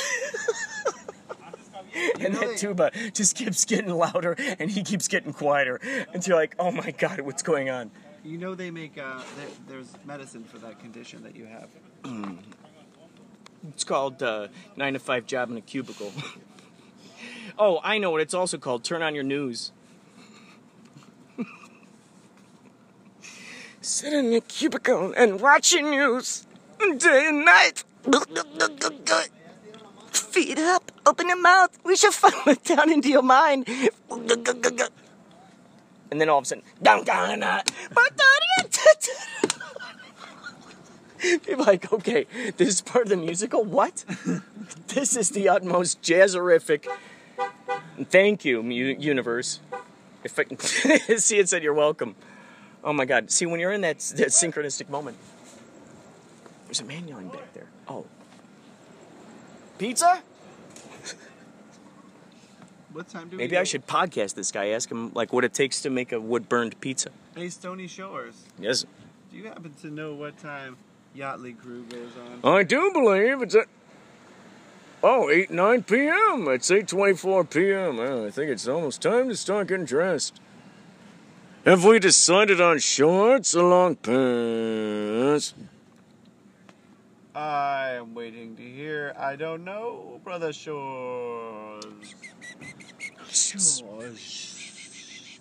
And that tuba just keeps getting louder, and he keeps getting quieter. And you're like, oh my god, what's going on? You know they make, uh, they, there's medicine for that condition that you have. It's called uh, nine to five job in a cubicle. Oh, I know what it's also called. Turn on your news. Sit in your cubicle and watch your news day and night. Feet up, open your mouth. We shall funnel it down into your mind. And then all of a sudden, down, down, and out. People are like, okay, this is part of the musical? What? This is the utmost jazzerific. Thank you, mu- universe. If I can see it said, you're welcome. Oh my God. See, when you're in that, that synchronistic moment. There's a man yelling back there. Oh. Pizza? What time do we Maybe go? I should podcast this guy. Ask him, like, what it takes to make a wood-burned pizza. Hey, Stony Shores. Yes. Do you happen to know what time Yachtley Crew goes on? I do believe it's at... Oh, eight, nine p.m. It's eight twenty-four p.m. Oh, I think it's almost time to start getting dressed. Have we decided on shorts or long pants? I am waiting to hear. I don't know, Brother Shores. Shores.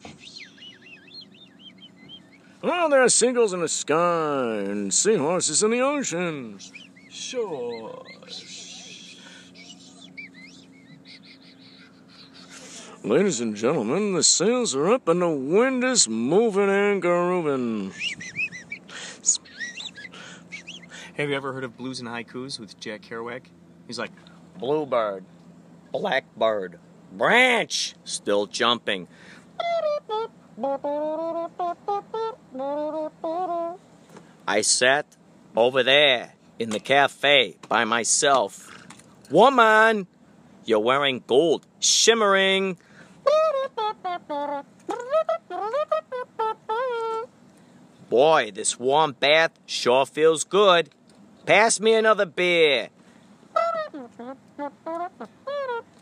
Oh, there are seagulls in the sky and seahorses in the ocean. Shores. Ladies and gentlemen, the sails are up and the wind is moving, Anchor Rubin. Have you ever heard of Blues and Haikus with Jack Kerouac? He's like, bluebird, blackbird, branch, still jumping. I sat over there in the cafe by myself. Woman, you're wearing gold, shimmering. Boy, this warm bath sure feels good. Pass me another beer.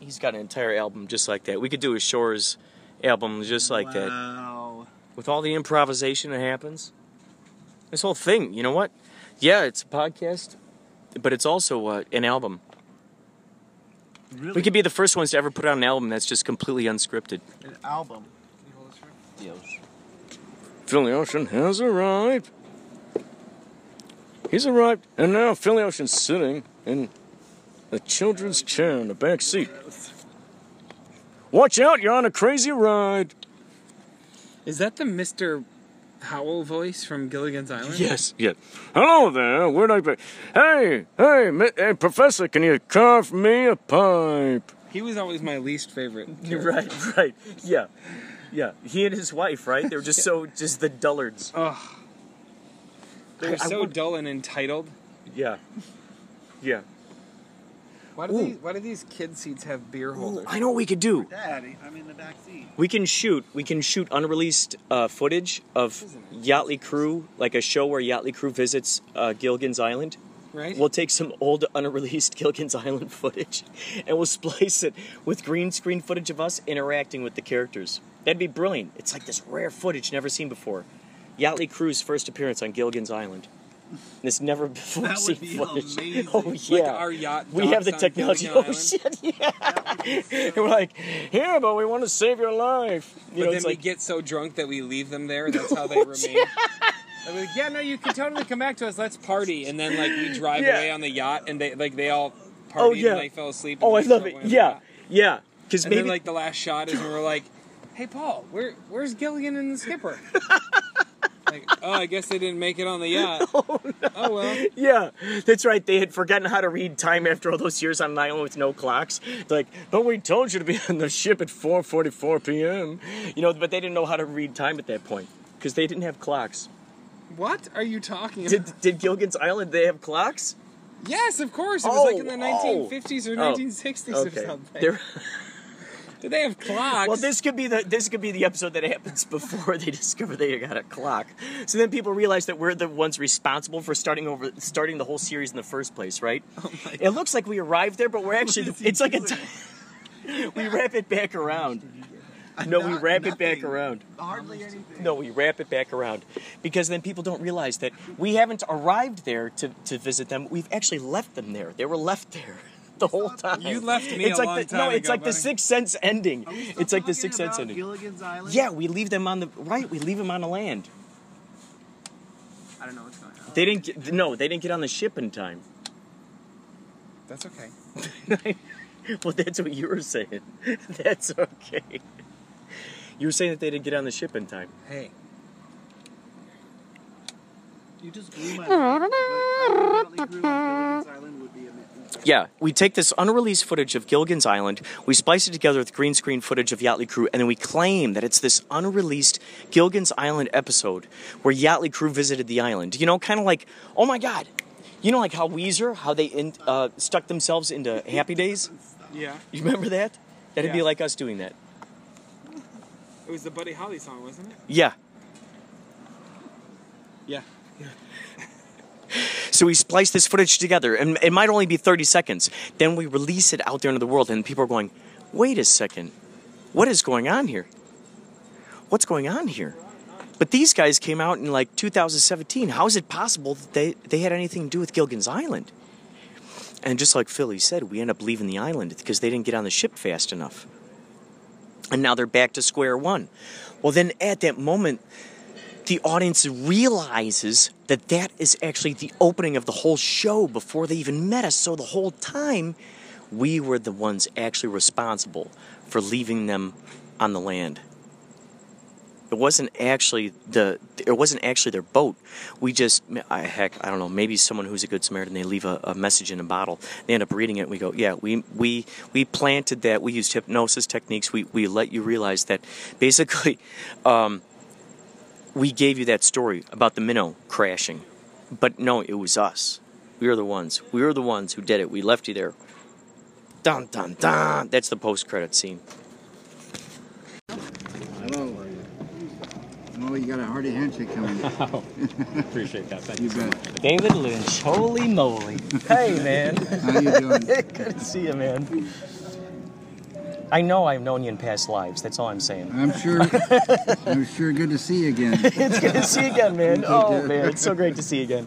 He's got an entire album just like that. We could do a Shores album just like wow. that. With all the improvisation that happens. This whole thing, you know what? Yeah, it's a podcast, but it's also uh, an album. Really? We could be the first ones to ever put out an album that's just completely unscripted. An album? The ocean. Philly Ocean has arrived. He's arrived, and now Philly Ocean's sitting in the children's chair in the back seat. Watch out, you're on a crazy ride. Is that the Mister Howell voice from Gilligan's Island? Yes, yes. Hello there, where'd I be? Hey, hey, mi- hey, Professor, can you carve me a pipe? He was always my least favorite. Right, right, yeah. Yeah, he and his wife, right? They were just so, just the dullards. Ugh. They were so would... dull and entitled. Yeah. Yeah. Why do, these, why do these kid seats have beer holders? Ooh, I know what we could do. Dad, I'm in the back seat. We can shoot. We can shoot unreleased uh, footage of Yachtley Crew, like a show where Yachtley Crew visits uh, Gilligan's Island. Right. We'll take some old unreleased Gilligan's Island footage, and we'll splice it with green screen footage of us interacting with the characters. That'd be brilliant. It's like this rare footage never seen before. Yachtley Crew's first appearance on Gilligan's Island. This never before that seen would be footage. Amazing. Oh yeah, like our yacht. We have the technology. Oh shit, yeah. So we're like, yeah, but we want to save your life. You but know, then we like... get so drunk that we leave them there. And that's how they remain. I mean, yeah, no, you can totally come back to us. Let's party, and then like we drive yeah. away on the yacht, and they like they all partied oh, yeah. and they fell asleep. And oh, I love it. Yeah, yeah. Because maybe then, like the last shot is when we're like. Hey, Paul, where where's Gilligan and the skipper? Like, oh, I guess they didn't make it on the yacht. Oh, no. Oh, well. Yeah, that's right. They had forgotten how to read time after all those years on an island with no clocks. It's like, but we told you to be on the ship at four forty-four p.m. You know, but they didn't know how to read time at that point because they didn't have clocks. What are you talking about? Did, did Gilligan's Island, they have clocks? Yes, of course. It was oh, like in the nineteen fifties oh. or nineteen sixties oh, okay. or something. They're... Do they have clocks? Well, this could be the this could be the episode that happens before they discover they got a clock. So then people realize that we're the ones responsible for starting over starting the whole series in the first place, right? Oh my God. It looks like we arrived there, but we're actually it's doing? like a t- we wrap it back around. No, Not, we wrap nothing. it back around. Hardly anything. No, we wrap it back around because then people don't realize that we haven't arrived there to to visit them. We've actually left them there. They were left there. The whole time you left me it's a like long the, time no, it's ago, like buddy. The Sixth Sense ending. It's like the Sixth Sense ending. Gilligan's Island? Yeah, we leave them on the right. We leave them on the land. I don't know what's going on. They didn't. Get, no, they didn't get on the ship in time. That's okay. Well, that's what you were saying. That's okay. You were saying that they didn't get on the ship in time. Hey. You just blew my mind. But I really grew on Gilligan's Island would be a myth. Yeah, we take this unreleased footage of Gilligan's Island, we splice it together with green screen footage of Yachtley Crew, and then we claim that it's this unreleased Gilligan's Island episode where Yachtley Crew visited the island. You know, kind of like, oh my God, you know, like how Weezer, how they in, uh, stuck themselves into Happy Days? Yeah. You remember that? That'd yeah. be like us doing that. It was the Buddy Holly song, wasn't it? Yeah. Yeah. Yeah. So we splice this footage together, and it might only be thirty seconds. Then we release it out there into the world, and people are going, wait a second, what is going on here? What's going on here? But these guys came out in like two thousand seventeen. How is it possible that they, they had anything to do with Gilligan's Island? And just like Philly said, we end up leaving the island because they didn't get on the ship fast enough. And now they're back to square one. Well, then at that moment, the audience realizes that that is actually the opening of the whole show before they even met us. So the whole time, we were the ones actually responsible for leaving them on the land. It wasn't actually the. It wasn't actually their boat. We just, I, heck, I don't know. Maybe someone who's a good Samaritan, they leave a, a message in a bottle. They end up reading it. And we go, yeah, we we we planted that. We used hypnosis techniques. We we let you realize that, basically. Um, We gave you that story about the minnow crashing. But no, it was us. We were the ones. We were the ones who did it. We left you there. Dun, dun, dun. That's the post-credit scene. Hello. Oh, you got a hearty handshake coming. Oh, appreciate that. Thank you, you so much. David Lynch. Holy moly. Hey, man. How you doing? Good to see you, man. I know I've known you in past lives. That's all I'm saying. I'm sure. I'm sure. Good to see you again. It's good to see you again, man. Oh, man. It's so great to see you again.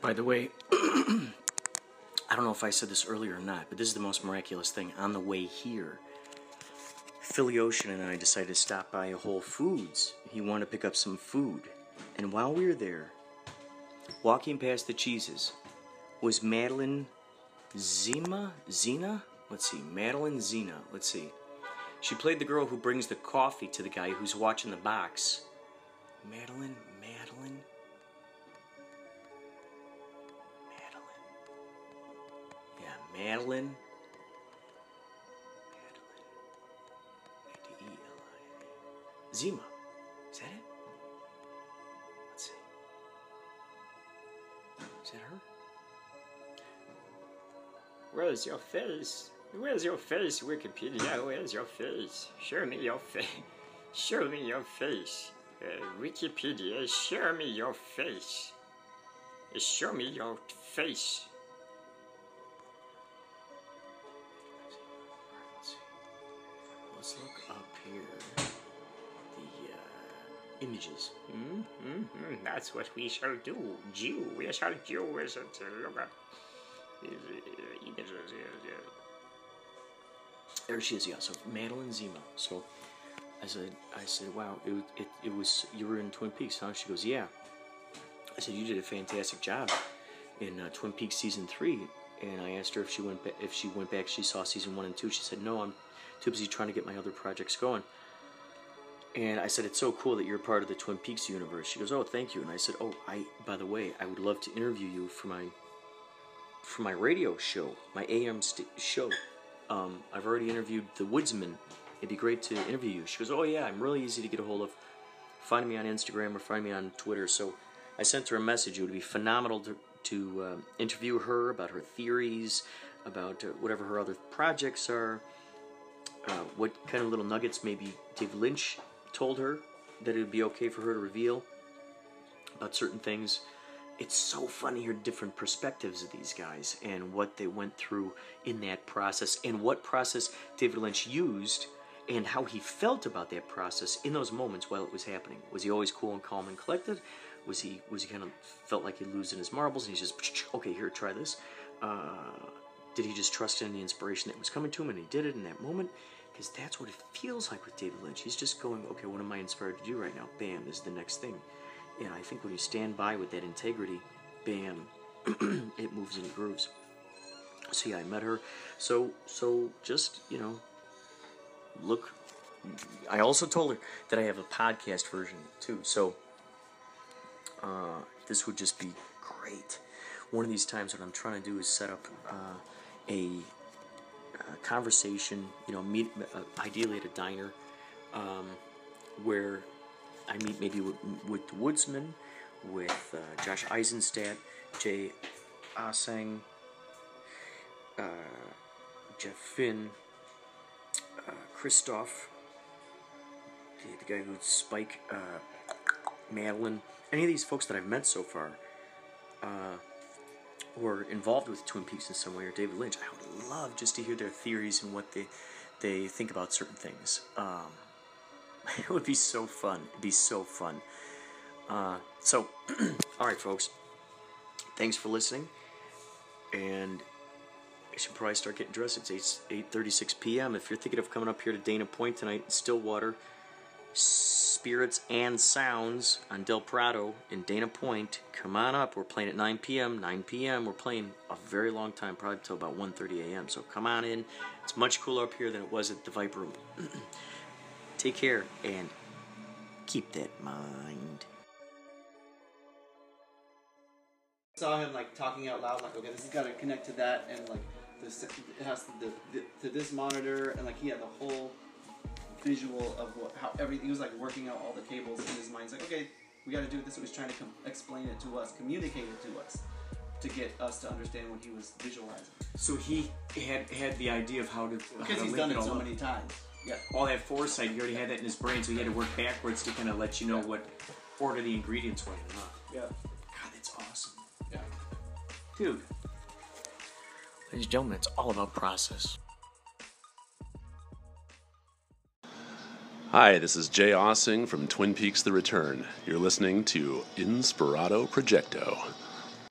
By the way, I don't know if I said this earlier or not, but this is the most miraculous thing. On the way here, Philly Ocean and I decided to stop by a Whole Foods. He wanted to pick up some food. And while we were there, walking past the cheeses, was Madeline Zima, Zina? Let's see, Madeline Zina, let's see. She played the girl who brings the coffee to the guy who's watching the box. Madeline, Madeline. Madeline. Yeah, Madeline. Madeline. M A D E L I N E. Zima, is that it? Let's see. Is that her? Where's your face? Where's your face, Wikipedia? Where's your face? Show me your face. Show me your face. Uh, Wikipedia, show me your face. Show me your face. Let's look up here. The uh, images. Mm, mm, mm, that's what we shall do. Jew. We shall do. We shall look up. There she is, yeah. So Madeline Zima. So I said, I said, wow, it it it was you were in Twin Peaks, huh? She goes, yeah. I said, you did a fantastic job in uh, Twin Peaks season three. And I asked her if she went ba- if she went back, she saw season one and two. She said, no, I'm too busy trying to get my other projects going. And I said, it's so cool that you're part of the Twin Peaks universe. She goes, oh, thank you. And I said, oh, I by the way, I would love to interview you for my. For my radio show, my A M st- show, um, I've already interviewed the Woodsman. It'd be great to interview you. She goes, oh yeah, I'm really easy to get a hold of. Find me on Instagram or find me on Twitter. So I sent her a message. It would be phenomenal to, to uh, interview her about her theories, about uh, whatever her other projects are, uh, what kind of little nuggets maybe David Lynch told her that it would be okay for her to reveal about certain things. It's so fun to hear different perspectives of these guys and what they went through in that process and what process David Lynch used and how he felt about that process in those moments while it was happening. Was he always cool and calm and collected? Was he was he kind of felt like he was losing his marbles and he's just, okay, here, try this? Uh, did he just trust in the inspiration that was coming to him and he did it in that moment? Because that's what it feels like with David Lynch. He's just going, okay, what am I inspired to do right now? Bam, this is the next thing. And I think when you stand by with that integrity, bam, it moves and grooves. So yeah, I met her. So so just, you know, look. I also told her that I have a podcast version too. So uh, This would just be great. One of these times, what I'm trying to do is set up uh, a, a conversation, you know, meet uh, ideally at a diner, um, where I meet maybe with, with the Woodsman, with uh, Josh Eisenstadt, Jay Asang, uh, Jeff Finn, uh, Christoph, the, the guy who's Spike, uh, Madeline, any of these folks that I've met so far, uh, or involved with Twin Peaks in some way, or David Lynch. I would love just to hear their theories and what they they think about certain things. Um, it would be so fun. It'd be so fun. Uh, so, all right, folks. Thanks for listening. And I should probably start getting dressed. It's eight thirty-six p.m. If you're thinking of coming up here to Dana Point tonight, Stillwater Spirits and Sounds on Del Prado in Dana Point, come on up. We're playing at nine p.m. We're playing a very long time, probably until about one thirty a.m. So come on in. It's much cooler up here than it was at the Viper Room. Take care and keep that in mind. I saw him like talking out loud, like, okay, this has got to connect to that, and like this, it has to the, the, to this monitor, and like he had the whole visual of what, how everything. He was like working out all the cables in his mind. He's like, okay, we got to do it this way. He was trying to com- explain it to us, communicate it to us, to get us to understand what he was visualizing. So he had had the idea of how to, because how he's to done it so up. many times. Yeah, all that foresight. He already had that in his brain, so he had to work backwards to kind of let you know yeah. what order the ingredients were. Yeah. God, that's awesome. Yeah. Dude. Ladies and gentlemen, it's all about process. Hi, this is Jay Ossing from Twin Peaks The Return. You're listening to Inspirato Projecto.